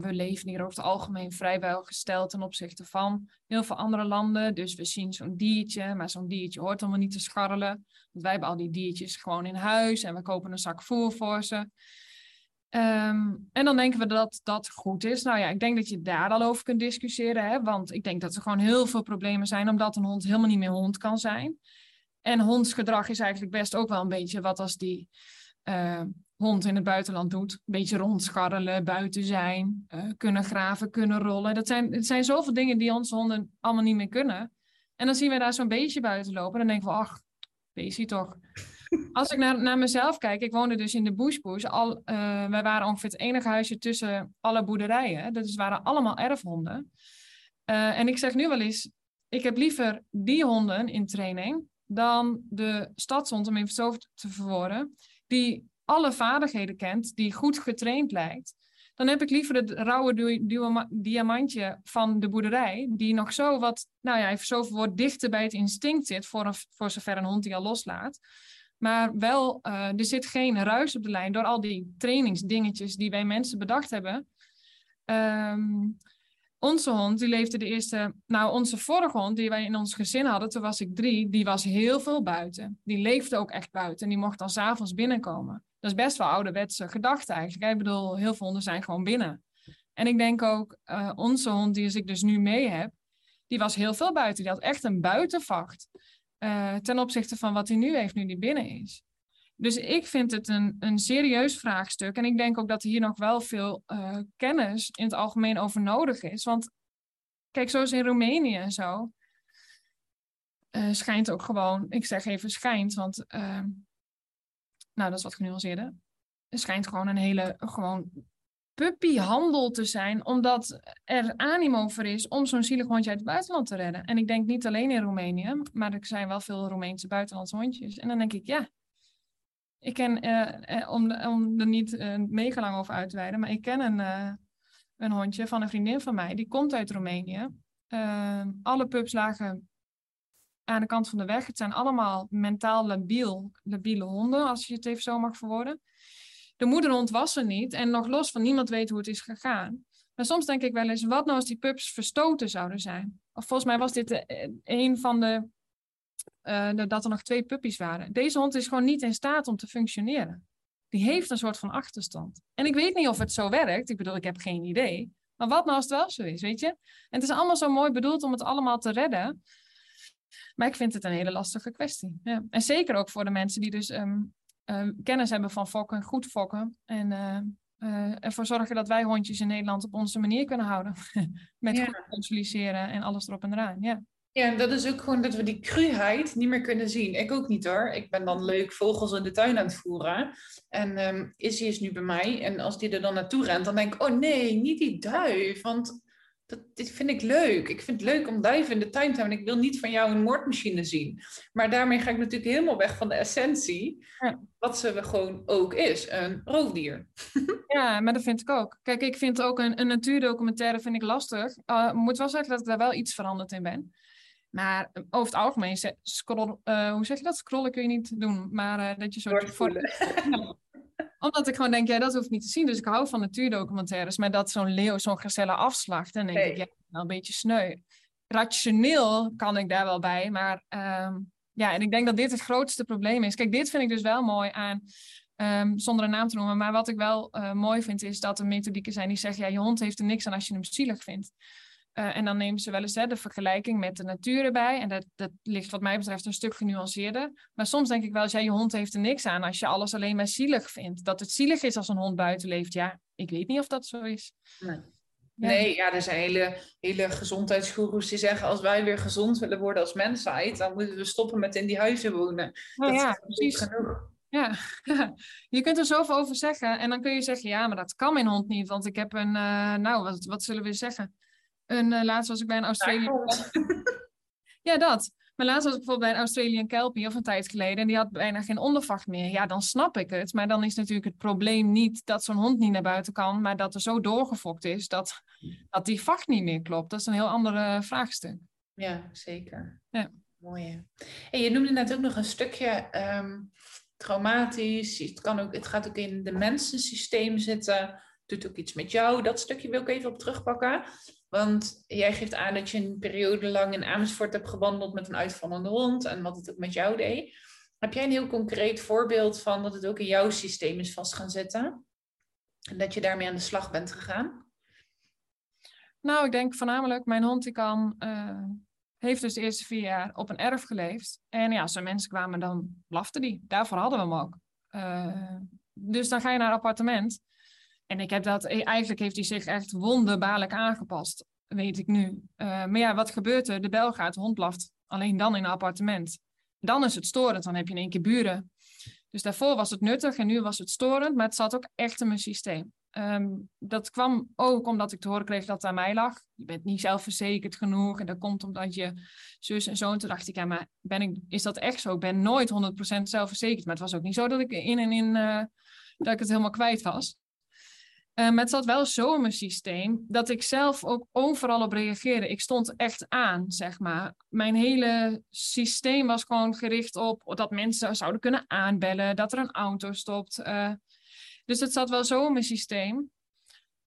we leven hier over het algemeen vrijwel gesteld ten opzichte van heel veel andere landen. Dus we zien zo'n diertje, maar zo'n diertje hoort helemaal niet te scharrelen. Want wij hebben al die diertjes gewoon in huis en we kopen een zak voer voor ze. En dan denken we dat dat goed is. Nou ja, ik denk dat je daar al over kunt discussiëren. Want ik denk dat er gewoon heel veel problemen zijn omdat een hond helemaal niet meer hond kan zijn. En hondsgedrag is eigenlijk best ook wel een beetje wat als die hond in het buitenland doet. Een beetje rondscharrelen, buiten zijn, kunnen graven, kunnen rollen. Het zijn zoveel dingen die onze honden allemaal niet meer kunnen. En dan zien we daar zo'n beestje buiten lopen. Dan denken we, ach, beestje toch. Als ik naar mezelf kijk, ik woonde dus in de bushbush. Wij waren ongeveer het enige huisje tussen alle boerderijen. Dus waren allemaal erfhonden. En ik zeg nu wel eens, ik heb liever die honden in training... dan de stadshond, om even zo te verwoorden, die alle vaardigheden kent, die goed getraind lijkt. Dan heb ik liever het rauwe diamantje van de boerderij, die nog zo wat, even zo verwoord, dichter bij het instinct zit, voor zover een hond die al loslaat. Maar wel, er zit geen ruis op de lijn door al die trainingsdingetjes die wij mensen bedacht hebben. Onze hond, die leefde de eerste... onze vorige hond, die wij in ons gezin hadden, toen was ik 3, die was heel veel buiten. Die leefde ook echt buiten en die mocht dan 's avonds binnenkomen. Dat is best wel ouderwetse gedachte eigenlijk. Ik bedoel, heel veel honden zijn gewoon binnen. En ik denk ook, onze hond, die ik dus nu mee heb, die was heel veel buiten. Die had echt een buitenvacht ten opzichte van wat hij nu heeft, nu die binnen is. Dus ik vind het een serieus vraagstuk. En ik denk ook dat hier nog wel veel kennis in het algemeen over nodig is. Want kijk, zoals in Roemenië en zo, schijnt ook gewoon... Ik zeg even schijnt, want nou dat is wat genuanceerder, er schijnt gewoon een hele puppyhandel te zijn, omdat er animo voor is om zo'n zielig hondje uit het buitenland te redden. En ik denk niet alleen in Roemenië, maar er zijn wel veel Roemeense buitenlandse hondjes. En dan denk ik, ja, ik ken, om er niet mega lang over uit te wijden, maar ik ken een hondje van een vriendin van mij, die komt uit Roemenië. Alle pups lagen aan de kant van de weg. Het zijn allemaal mentaal labiele honden, als je het even zo mag verwoorden. De moederhond was er niet en nog los van niemand weet hoe het is gegaan. Maar soms denk ik wel eens, wat nou als die pups verstoten zouden zijn? Of volgens mij was dit een van dat er nog 2 puppies waren. Deze hond is gewoon niet in staat om te functioneren. Die heeft een soort van achterstand. En ik weet niet of het zo werkt. Ik bedoel, ik heb geen idee. Maar wat nou als het wel zo is, weet je? En het is allemaal zo mooi bedoeld om het allemaal te redden. Maar ik vind het een hele lastige kwestie. Ja. En zeker ook voor de mensen die dus kennis hebben van fokken, goed fokken. En ervoor zorgen dat wij hondjes in Nederland op onze manier kunnen houden. Met goed consolideren en alles erop en eraan. Ja. Ja, en dat is ook gewoon dat we die cruheid niet meer kunnen zien. Ik ook niet hoor. Ik ben dan leuk vogels in de tuin aan het voeren. En Izzy is nu bij mij. En als die er dan naartoe rent, dan denk ik, oh nee, niet die duif. Want dit vind ik leuk. Ik vind het leuk om duiven in de tuin te hebben. Ik wil niet van jou een moordmachine zien. Maar daarmee ga ik natuurlijk helemaal weg van de essentie. Ja. Wat ze gewoon ook is. Een roofdier. Ja, maar dat vind ik ook. Kijk, ik vind ook een natuurdocumentaire vind ik lastig. Ik moet wel zeggen dat ik daar wel iets veranderd in ben. Maar over het algemeen, hoe zeg je dat? Scrollen kun je niet doen. Maar dat je zo... Omdat ik gewoon denk, ja, dat hoeft niet te zien. Dus ik hou van natuurdocumentaires. Maar dat zo'n leeuw, zo'n gazelle afslacht. Dan denk ik, ja, wel een beetje sneu. Rationeel kan ik daar wel bij. Maar ja, en ik denk dat dit het grootste probleem is. Kijk, dit vind ik dus wel mooi aan... zonder een naam te noemen. Maar wat ik wel mooi vind, is dat er methodieken zijn die zeggen... ja, je hond heeft er niks aan als je hem zielig vindt. En dan nemen ze wel eens de vergelijking met de natuur erbij. En dat ligt wat mij betreft een stuk genuanceerder. Maar soms denk ik wel eens, ja, je hond heeft er niks aan als je alles alleen maar zielig vindt. Dat het zielig is als een hond buiten leeft. Ja, ik weet niet of dat zo is. Nee, ja. Nee, ja, er zijn hele gezondheidsgoeroes die zeggen... als wij weer gezond willen worden als mensheid... dan moeten we stoppen met in die huizen wonen. Nou, dat ja, is precies genoeg. Ja, je kunt er zoveel over zeggen. En dan kun je zeggen, ja, maar dat kan mijn hond niet. Want ik heb een... wat zullen we zeggen... laatst was ik bij een Australian... Ja, dat. Maar laatst was ik bijvoorbeeld bij een Australian Kelpie of een tijd geleden... en die had bijna geen ondervacht meer. Ja, dan snap ik het. Maar dan is natuurlijk het probleem niet dat zo'n hond niet naar buiten kan... maar dat er zo doorgefokt is dat die vacht niet meer klopt. Dat is een heel ander vraagstuk. Ja, zeker. Ja. Mooi, hè? Hey, je noemde net ook nog een stukje traumatisch. Het gaat ook in de mensensysteem zitten. Doet ook iets met jou. Dat stukje wil ik even op terugpakken... Want jij geeft aan dat je een periode lang in Amersfoort hebt gewandeld met een uitvallende hond en wat het ook met jou deed. Heb jij een heel concreet voorbeeld van dat het ook in jouw systeem is vast gaan zitten? En dat je daarmee aan de slag bent gegaan? Nou, ik denk voornamelijk, mijn hond die heeft dus de eerste 4 jaar op een erf geleefd. En ja, als er mensen kwamen, dan blafte die. Daarvoor hadden we hem ook. Dus dan ga je naar een appartement. En eigenlijk heeft hij zich echt wonderbaarlijk aangepast, weet ik nu. Maar ja, wat gebeurt er? De bel gaat, de hond blaft. Alleen dan in een appartement. Dan is het storend, dan heb je in één keer buren. Dus daarvoor was het nuttig en nu was het storend, maar het zat ook echt in mijn systeem. Dat kwam ook omdat ik te horen kreeg dat het aan mij lag. Je bent niet zelfverzekerd genoeg en dat komt omdat je zus en zo. En toen dacht ik, ja, maar is dat echt zo? Ik ben nooit 100% zelfverzekerd. Maar het was ook niet zo dat ik dat ik het helemaal kwijt was. Maar het zat wel zo in mijn systeem dat ik zelf ook overal op reageerde. Ik stond echt aan, zeg maar. Mijn hele systeem was gewoon gericht op dat mensen zouden kunnen aanbellen, dat er een auto stopt. Dus het zat wel zo in mijn systeem.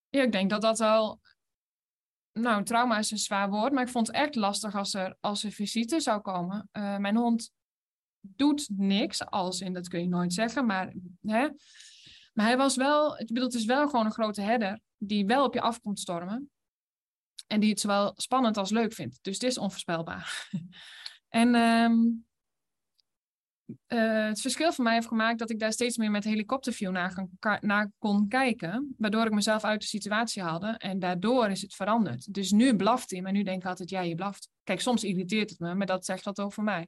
Ja, ik denk dat wel... Nou, trauma is een zwaar woord, maar ik vond het echt lastig als er visite zou komen. Mijn hond doet niks, dat kun je nooit zeggen, maar... Hè? Maar hij was wel, ik bedoel, het is wel gewoon een grote herder die wel op je af komt stormen. En die het zowel spannend als leuk vindt. Dus het is onvoorspelbaar. En het verschil voor mij heeft gemaakt dat ik daar steeds meer met helikopterview naar kon kijken. Waardoor ik mezelf uit de situatie haalde. En daardoor is het veranderd. Dus nu blaft hij, maar nu denk ik altijd, ja, je blaft. Kijk, soms irriteert het me, maar dat zegt wat over mij.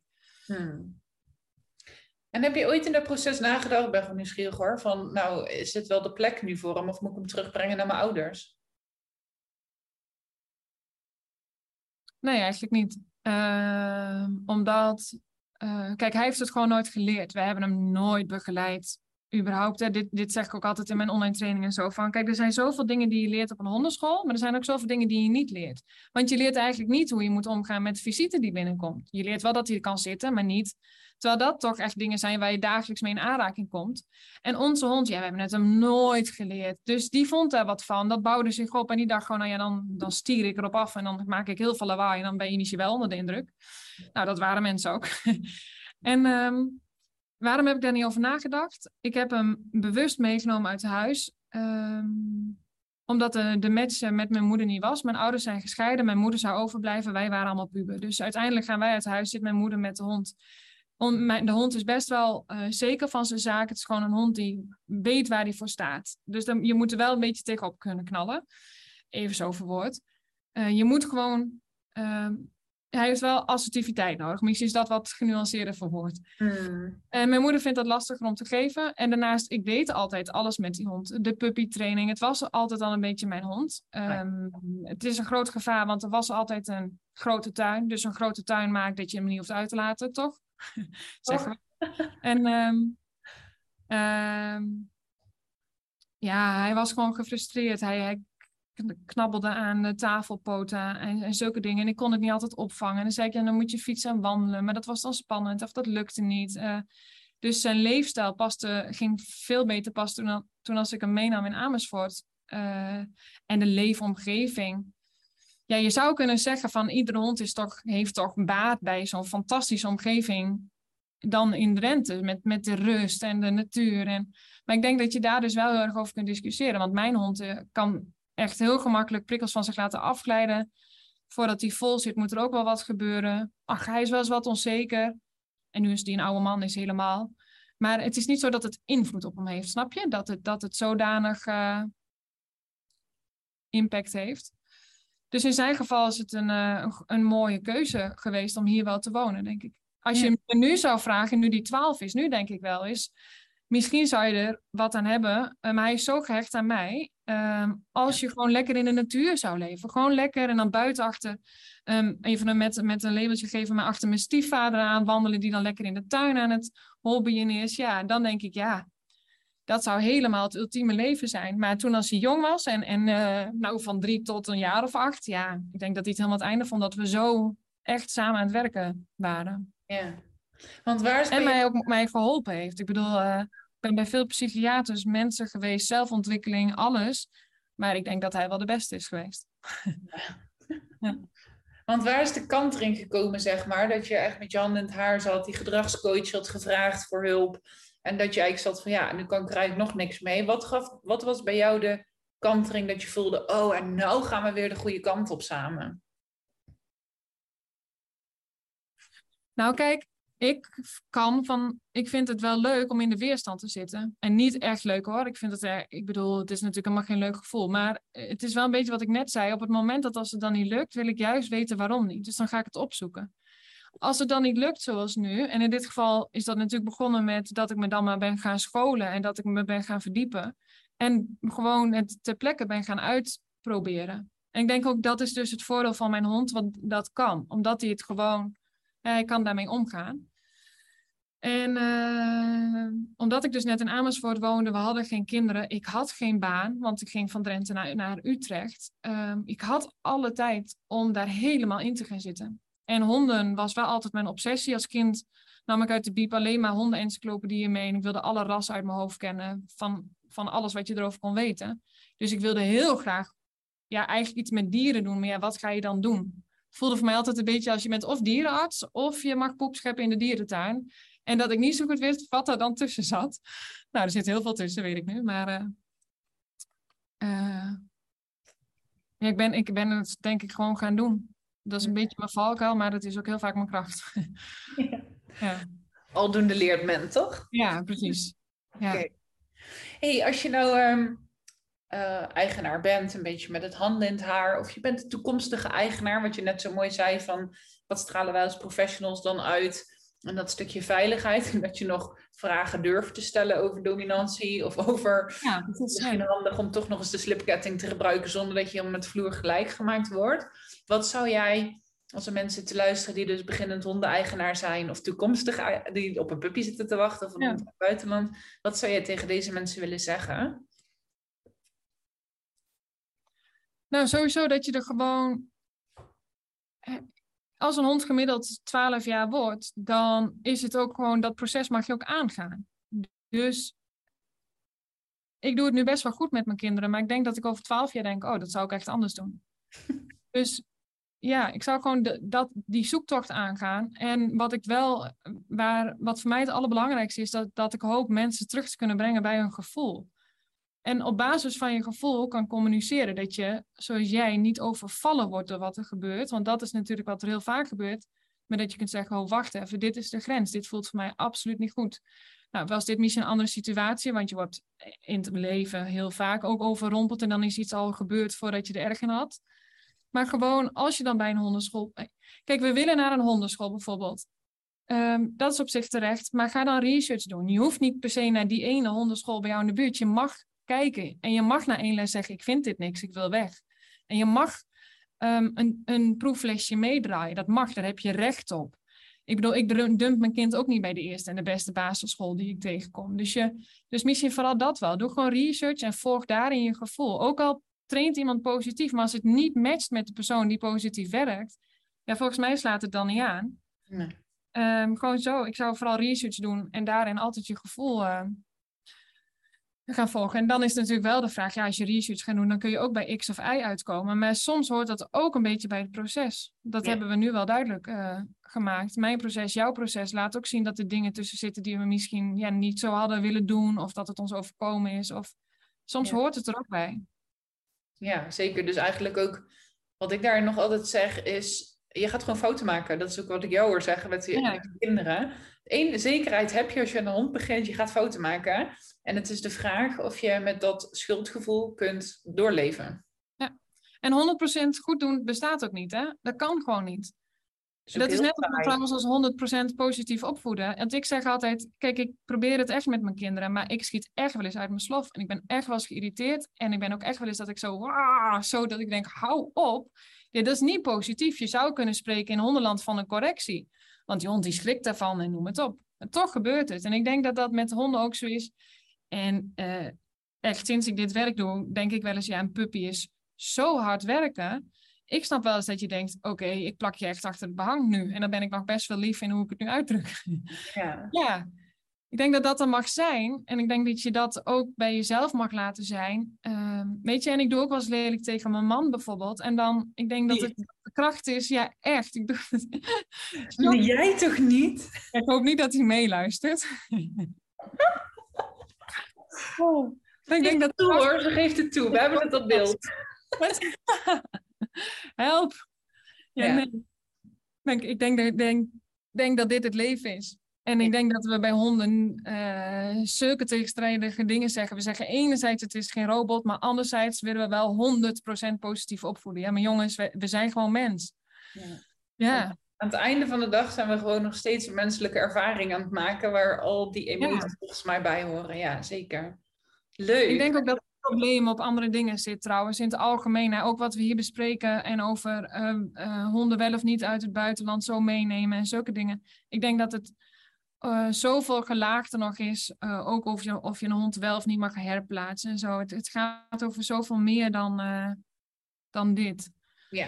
En heb je ooit in dat proces nagedacht, ik ben gewoon nieuwsgierig hoor, van nou, is dit wel de plek nu voor hem of moet ik hem terugbrengen naar mijn ouders? Nee, eigenlijk niet. Omdat, kijk, hij heeft het gewoon nooit geleerd. Wij hebben hem nooit begeleid, überhaupt. Hè. Dit zeg ik ook altijd in mijn online training en zo van, kijk, er zijn zoveel dingen die je leert op een hondenschool, maar er zijn ook zoveel dingen die je niet leert. Want je leert eigenlijk niet hoe je moet omgaan met de visite die binnenkomt. Je leert wel dat hij kan zitten, maar niet... Terwijl dat toch echt dingen zijn waar je dagelijks mee in aanraking komt. En onze hond, ja, we hebben het hem nooit geleerd. Dus die vond daar wat van. Dat bouwde zich op en die dacht gewoon, nou ja, dan stier ik erop af. En dan maak ik heel veel lawaai en dan ben je niet wel onder de indruk. Nou, dat waren mensen ook. En waarom heb ik daar niet over nagedacht? Ik heb hem bewust meegenomen uit huis. Omdat de match met mijn moeder niet was. Mijn ouders zijn gescheiden, mijn moeder zou overblijven. Wij waren allemaal puber. Dus uiteindelijk gaan wij uit huis, zit mijn moeder met de hond. De hond is best wel zeker van zijn zaak. Het is gewoon een hond die weet waar hij voor staat. Dus je moet er wel een beetje tegenop kunnen knallen. Even zo verwoord. Je moet gewoon... hij heeft wel assertiviteit nodig. Misschien is dat wat genuanceerder verwoord. Mijn moeder vindt dat lastiger om te geven. En daarnaast, ik deed altijd alles met die hond. De puppytraining. Het was altijd al een beetje mijn hond. Het is een groot gevaar, want er was altijd een grote tuin. Dus een grote tuin maakt dat je hem niet hoeft uit te laten, toch? Zeggen we. En ja, hij was gewoon gefrustreerd. Hij knabbelde aan de tafelpoten en zulke dingen. En ik kon het niet altijd opvangen. En dan zei ik, ja, dan moet je fietsen en wandelen. Maar dat was dan spannend of dat lukte niet. Dus zijn leefstijl ging veel beter pas toen als ik hem meenam in Amersfoort. En de leefomgeving. Ja, je zou kunnen zeggen van iedere hond heeft toch baat bij zo'n fantastische omgeving dan in Drenthe. Met de rust en de natuur. Maar ik denk dat je daar dus wel heel erg over kunt discussiëren. Want mijn hond kan echt heel gemakkelijk prikkels van zich laten afglijden. Voordat hij vol zit moet er ook wel wat gebeuren. Ach, hij is wel eens wat onzeker. En nu is die een oude man is helemaal. Maar het is niet zo dat het invloed op hem heeft, snap je? Dat het zodanig impact heeft. Dus in zijn geval is het een mooie keuze geweest om hier wel te wonen, denk ik. Als je hem nu zou vragen, nu die 12 is, nu denk ik wel eens... Misschien zou je er wat aan hebben, maar hij is zo gehecht aan mij. Als je gewoon lekker in de natuur zou leven. Gewoon lekker en dan buiten achter. Even met een labeltje geven, maar achter mijn stiefvader aan wandelen. Die dan lekker in de tuin aan het hobbyen is. Ja, dan denk ik, ja, dat zou helemaal het ultieme leven zijn. Maar toen als hij jong was en van 3 tot een jaar of 8. Ja, ik denk dat hij het helemaal het einde vond dat we zo echt samen aan het werken waren. Ja. Want waar is mij geholpen heeft. Ik bedoel, ik ben bij veel psychiaters, mensen geweest, zelfontwikkeling, alles. Maar ik denk dat hij wel de beste is geweest. Ja. Want waar is de kantering gekomen, zeg maar? Dat je echt met je handen in het haar zat, die gedragscoach had gevraagd voor hulp. En dat je eigenlijk zat van, ja, nu kan ik er eigenlijk nog niks mee. Wat was bij jou de kantering dat je voelde, oh, en nou gaan we weer de goede kant op samen? Nou, kijk. Ik vind het wel leuk om in de weerstand te zitten. En niet echt leuk hoor. Ik bedoel, het is natuurlijk helemaal geen leuk gevoel. Maar het is wel een beetje wat ik net zei. Op het moment dat als het dan niet lukt, wil ik juist weten waarom niet. Dus dan ga ik het opzoeken. Als het dan niet lukt zoals nu. En in dit geval is dat natuurlijk begonnen met dat ik me dan maar ben gaan scholen. En dat ik me ben gaan verdiepen. En gewoon het ter plekke ben gaan uitproberen. En ik denk ook dat is dus het voordeel van mijn hond. Want dat kan. Omdat hij het gewoon... Hij kan daarmee omgaan. En omdat ik dus net in Amersfoort woonde, we hadden geen kinderen. Ik had geen baan, want ik ging van Drenthe naar Utrecht. Ik had alle tijd om daar helemaal in te gaan zitten. En honden was wel altijd mijn obsessie. Als kind nam ik uit de bieb alleen maar hondenencyclopedieën mee. En ik wilde alle rassen uit mijn hoofd kennen van alles wat je erover kon weten. Dus ik wilde heel graag eigenlijk iets met dieren doen. Maar ja, wat ga je dan doen? Voelde voor mij altijd een beetje als je bent of dierenarts of je mag poep scheppen in de dierentuin. En dat ik niet zo goed wist wat daar dan tussen zat. Nou, er zit heel veel tussen, weet ik nu. Maar ik ben het denk ik gewoon gaan doen. Dat is een beetje mijn valkuil, maar dat is ook heel vaak mijn kracht. Ja. Ja. Aldoende leert men, toch? Ja, precies. Ja. Okay. Hey, als je nou... eigenaar bent, een beetje met het handen in het haar, of je bent de toekomstige eigenaar, wat je net zo mooi zei van, wat stralen wij als professionals dan uit En dat stukje veiligheid, en dat je nog vragen durft te stellen over dominantie of over... Ja, het is misschien handig om toch nog eens de slipketting te gebruiken zonder dat je helemaal met de vloer gelijk gemaakt wordt. Wat zou jij, als er mensen te luisteren die dus beginnend hondeneigenaar zijn of toekomstig die op een puppy zitten te wachten of een hond uit het buitenland, wat zou jij tegen deze mensen willen zeggen? Nou, sowieso dat je er gewoon... Als een hond gemiddeld 12 jaar wordt, dan is het ook gewoon, dat proces mag je ook aangaan. Dus ik doe het nu best wel goed met mijn kinderen, maar ik denk dat ik over 12 jaar denk, oh, dat zou ik echt anders doen. Dus ja, ik zou gewoon die zoektocht aangaan. En wat ik wel, wat voor mij het allerbelangrijkste is, dat ik hoop mensen terug te kunnen brengen bij hun gevoel. En op basis van je gevoel kan communiceren dat je, zoals jij, niet overvallen wordt door wat er gebeurt. Want dat is natuurlijk wat er heel vaak gebeurt. Maar dat je kunt zeggen, oh wacht even, dit is de grens. Dit voelt voor mij absoluut niet goed. Nou, was dit misschien een andere situatie? Want je wordt in het leven heel vaak ook overrompeld. En dan is iets al gebeurd voordat je er erg in had. Maar gewoon, als je dan bij een hondenschool... Kijk, we willen naar een hondenschool bijvoorbeeld. Dat is op zich terecht. Maar ga dan research doen. Je hoeft niet per se naar die ene hondenschool bij jou in de buurt. Je mag... kijken. En je mag na één les zeggen, ik vind dit niks, ik wil weg. En je mag een proeflesje meedraaien. Dat mag, daar heb je recht op. Ik bedoel, ik dump mijn kind ook niet bij de eerste en de beste basisschool die ik tegenkom. Dus misschien vooral dat wel. Doe gewoon research en volg daarin je gevoel. Ook al traint iemand positief, maar als het niet matcht met de persoon die positief werkt, ja, volgens mij slaat het dan niet aan. Nee. Gewoon zo. Ik zou vooral research doen en daarin altijd je gevoel... gaan volgen. En dan is natuurlijk wel de vraag, ja, als je research gaat doen, dan kun je ook bij X of Y uitkomen. Maar soms hoort dat ook een beetje bij het proces. Dat hebben we nu wel duidelijk gemaakt. Mijn proces, jouw proces, laat ook zien dat er dingen tussen zitten die we misschien niet zo hadden willen doen, of dat het ons overkomen is. Of soms hoort het er ook bij. Ja, zeker. Dus eigenlijk ook, wat ik daar nog altijd zeg is, je gaat gewoon fouten maken. Dat is ook wat ik jou hoor zeggen met je kinderen. Eén zekerheid heb je als je aan de hond begint. Je gaat fouten maken. En het is de vraag of je met dat schuldgevoel kunt doorleven. Ja. En 100% goed doen bestaat ook niet. Hè? Dat kan gewoon niet. Dat is net als 100% positief opvoeden. Want ik zeg altijd, kijk, ik probeer het echt met mijn kinderen. Maar ik schiet echt wel eens uit mijn slof. En ik ben echt wel eens geïrriteerd. En ik ben ook echt wel eens dat ik zo dat ik denk, hou op. Ja, dat is niet positief. Je zou kunnen spreken in hondenland van een correctie. Want die hond die schrikt daarvan en noem het op. Maar toch gebeurt het. En ik denk dat dat met honden ook zo is. En echt sinds ik dit werk doe, denk ik wel eens, een puppy is zo hard werken. Ik snap wel eens dat je denkt, oké, ik plak je echt achter het behang nu. En dan ben ik nog best wel lief in hoe ik het nu uitdruk. Ja. Ik denk dat dat er mag zijn. En ik denk dat je dat ook bij jezelf mag laten zijn. Weet je, en ik doe ook wel eens lelijk tegen mijn man bijvoorbeeld. En dan, ik denk dat het de kracht is. Ja, echt. Ik doe het. Nee, jij toch niet? Ik hoop niet dat hij meeluistert. Ik denk dat toe hoor, ze geeft het toe. We hebben het op beeld. Help. Ja. Nee. Ik denk dat dit het leven is. En ik denk dat we bij honden zulke tegenstrijdige dingen zeggen. We zeggen enerzijds het is geen robot, maar anderzijds willen we wel 100% positief opvoeden. Ja, maar jongens, we zijn gewoon mens. Ja. Aan het einde van de dag zijn we gewoon nog steeds een menselijke ervaring aan het maken, waar al die emoties volgens mij bij horen. Ja, zeker. Leuk. Ik denk ook dat het probleem op andere dingen zit trouwens. In het algemeen, ook wat we hier bespreken en over honden wel of niet uit het buitenland zo meenemen en zulke dingen. Ik denk dat het zoveel gelaagder nog is, ook of je een hond wel of niet mag herplaatsen en zo. Het gaat over zoveel meer dan dit. Ja.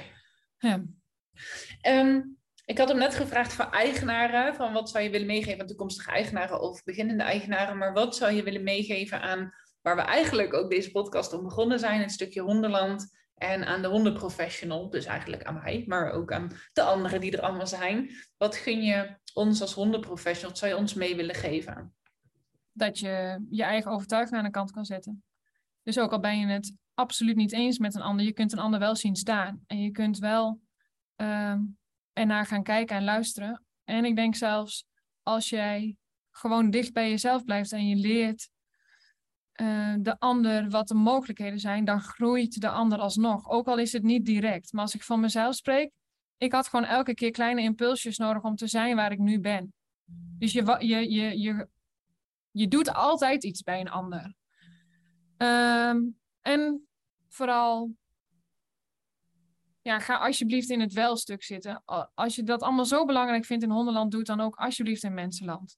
Ik had hem net gevraagd voor eigenaren, van wat zou je willen meegeven aan toekomstige eigenaren of beginnende eigenaren, maar wat zou je willen meegeven aan waar we eigenlijk ook deze podcast om begonnen zijn, het stukje hondenland en aan de hondenprofessional, dus eigenlijk aan mij, maar ook aan de anderen die er allemaal zijn. Wat gun je ons als hondenprofessional, zou je ons mee willen geven? Dat je je eigen overtuiging aan de kant kan zetten. Dus ook al ben je het absoluut niet eens met een ander, je kunt een ander wel zien staan. En je kunt wel ernaar gaan kijken en luisteren. En ik denk zelfs, als jij gewoon dicht bij jezelf blijft en je leert de ander wat de mogelijkheden zijn, dan groeit de ander alsnog. Ook al is het niet direct. Maar als ik van mezelf spreek, ik had gewoon elke keer kleine impulsjes nodig om te zijn waar ik nu ben. Dus je doet altijd iets bij een ander. En vooral... Ja, ga alsjeblieft in het welstuk zitten. Als je dat allemaal zo belangrijk vindt in hondenland, doe het dan ook alsjeblieft in mensenland.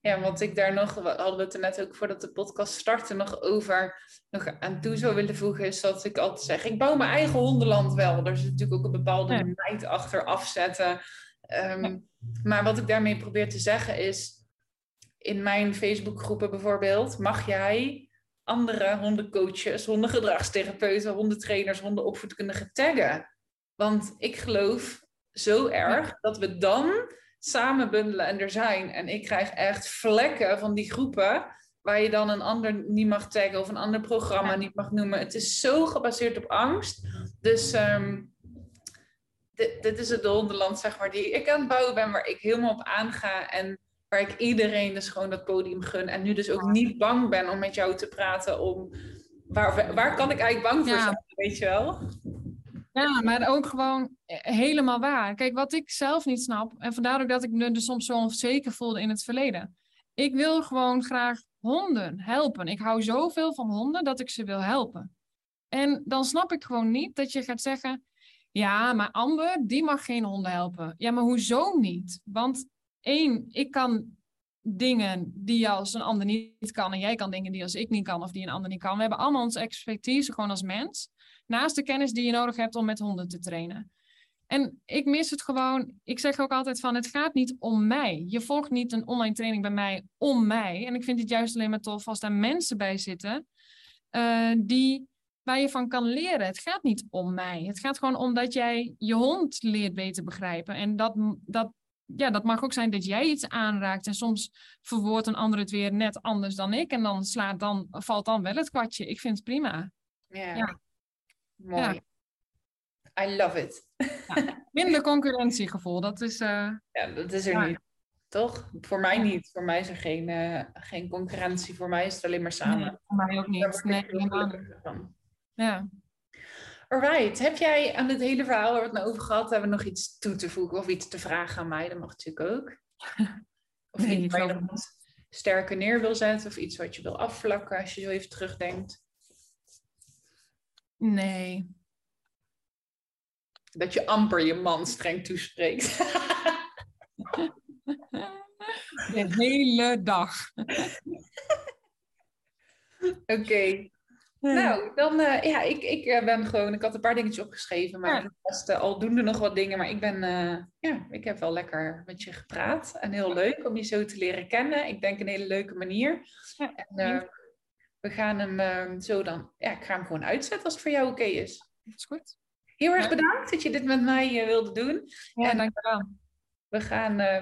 Ja, want ik daar nog, we hadden het er net ook voordat de podcast startte nog over, nog aan toe zou willen voegen, is dat ik altijd zeg, ik bouw mijn eigen hondenland wel. Er zit natuurlijk ook een bepaalde meid achter afzetten. Maar wat ik daarmee probeer te zeggen is, in mijn Facebookgroepen bijvoorbeeld, mag jij andere hondencoaches, hondengedragstherapeuten, hondentrainers, hondenopvoedkundigen taggen. Want ik geloof zo erg dat we dan samen bundelen en er zijn. En ik krijg echt vlekken van die groepen waar je dan een ander niet mag taggen of een ander programma niet mag noemen. Het is zo gebaseerd op angst. Dus dit is het hondenland, zeg maar, die ik aan het bouwen ben, waar ik helemaal op aanga en waar ik iedereen dus gewoon dat podium gun. En nu dus ook niet bang ben om met jou te praten. Om waar kan ik eigenlijk bang voor zijn, weet je wel? Ja, maar ook gewoon helemaal waar. Kijk, wat ik zelf niet snap. En vandaar ook dat ik me dus soms zo onzeker voelde in het verleden. Ik wil gewoon graag honden helpen. Ik hou zoveel van honden dat ik ze wil helpen. En dan snap ik gewoon niet dat je gaat zeggen... Ja, maar Amber, die mag geen honden helpen. Ja, maar hoezo niet? Want... ik kan dingen die als een ander niet kan. En jij kan dingen die als ik niet kan of die een ander niet kan. We hebben allemaal onze expertise gewoon als mens. Naast de kennis die je nodig hebt om met honden te trainen. En ik mis het gewoon. Ik zeg ook altijd van, het gaat niet om mij. Je volgt niet een online training bij mij om mij. En ik vind het juist alleen maar tof als daar mensen bij zitten. Waar je van kan leren. Het gaat niet om mij. Het gaat gewoon om dat jij je hond leert beter begrijpen. En dat mag ook zijn dat jij iets aanraakt. En soms verwoordt een ander het weer net anders dan ik. En dan valt dan wel het kwartje. Ik vind het prima. Ja. Mooi. Ja. I love it. Ja. Minder concurrentiegevoel. Dat is... dat is er niet. Toch? Voor mij niet. Voor mij is er geen concurrentie. Voor mij is het alleen maar samen. Nee, voor mij ook niet. Nee, helemaal niet. Ja. Alright, heb jij aan dit hele verhaal waar we het nou over gehad hebben nog iets toe te voegen of iets te vragen aan mij? Dat mag natuurlijk ook. Of iets waar je nog sterker neer wil zetten of iets wat je wil afvlakken als je zo even terugdenkt? Nee. Dat je amper je man streng toespreekt. De hele dag. Oké. Nou, dan ik had een paar dingetjes opgeschreven, maar aldoende nog wat dingen. Maar ik ben, ik heb wel lekker met je gepraat en heel leuk om je zo te leren kennen. Ik denk een hele leuke manier. Ja. En we gaan hem zo dan, ik ga hem gewoon uitzetten als het voor jou oké is. Dat is goed. Heel erg bedankt dat je dit met mij wilde doen. Ja, dankjewel.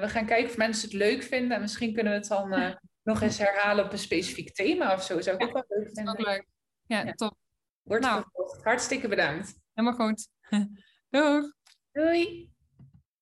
We gaan kijken of mensen het leuk vinden en misschien kunnen we het dan nog eens herhalen op een specifiek thema of zo. Zou ik ook wel leuk vinden. Dat is ook leuk. Ja, top. Wordt vervolgd. Hartstikke bedankt. Helemaal goed. Doeg. Doei.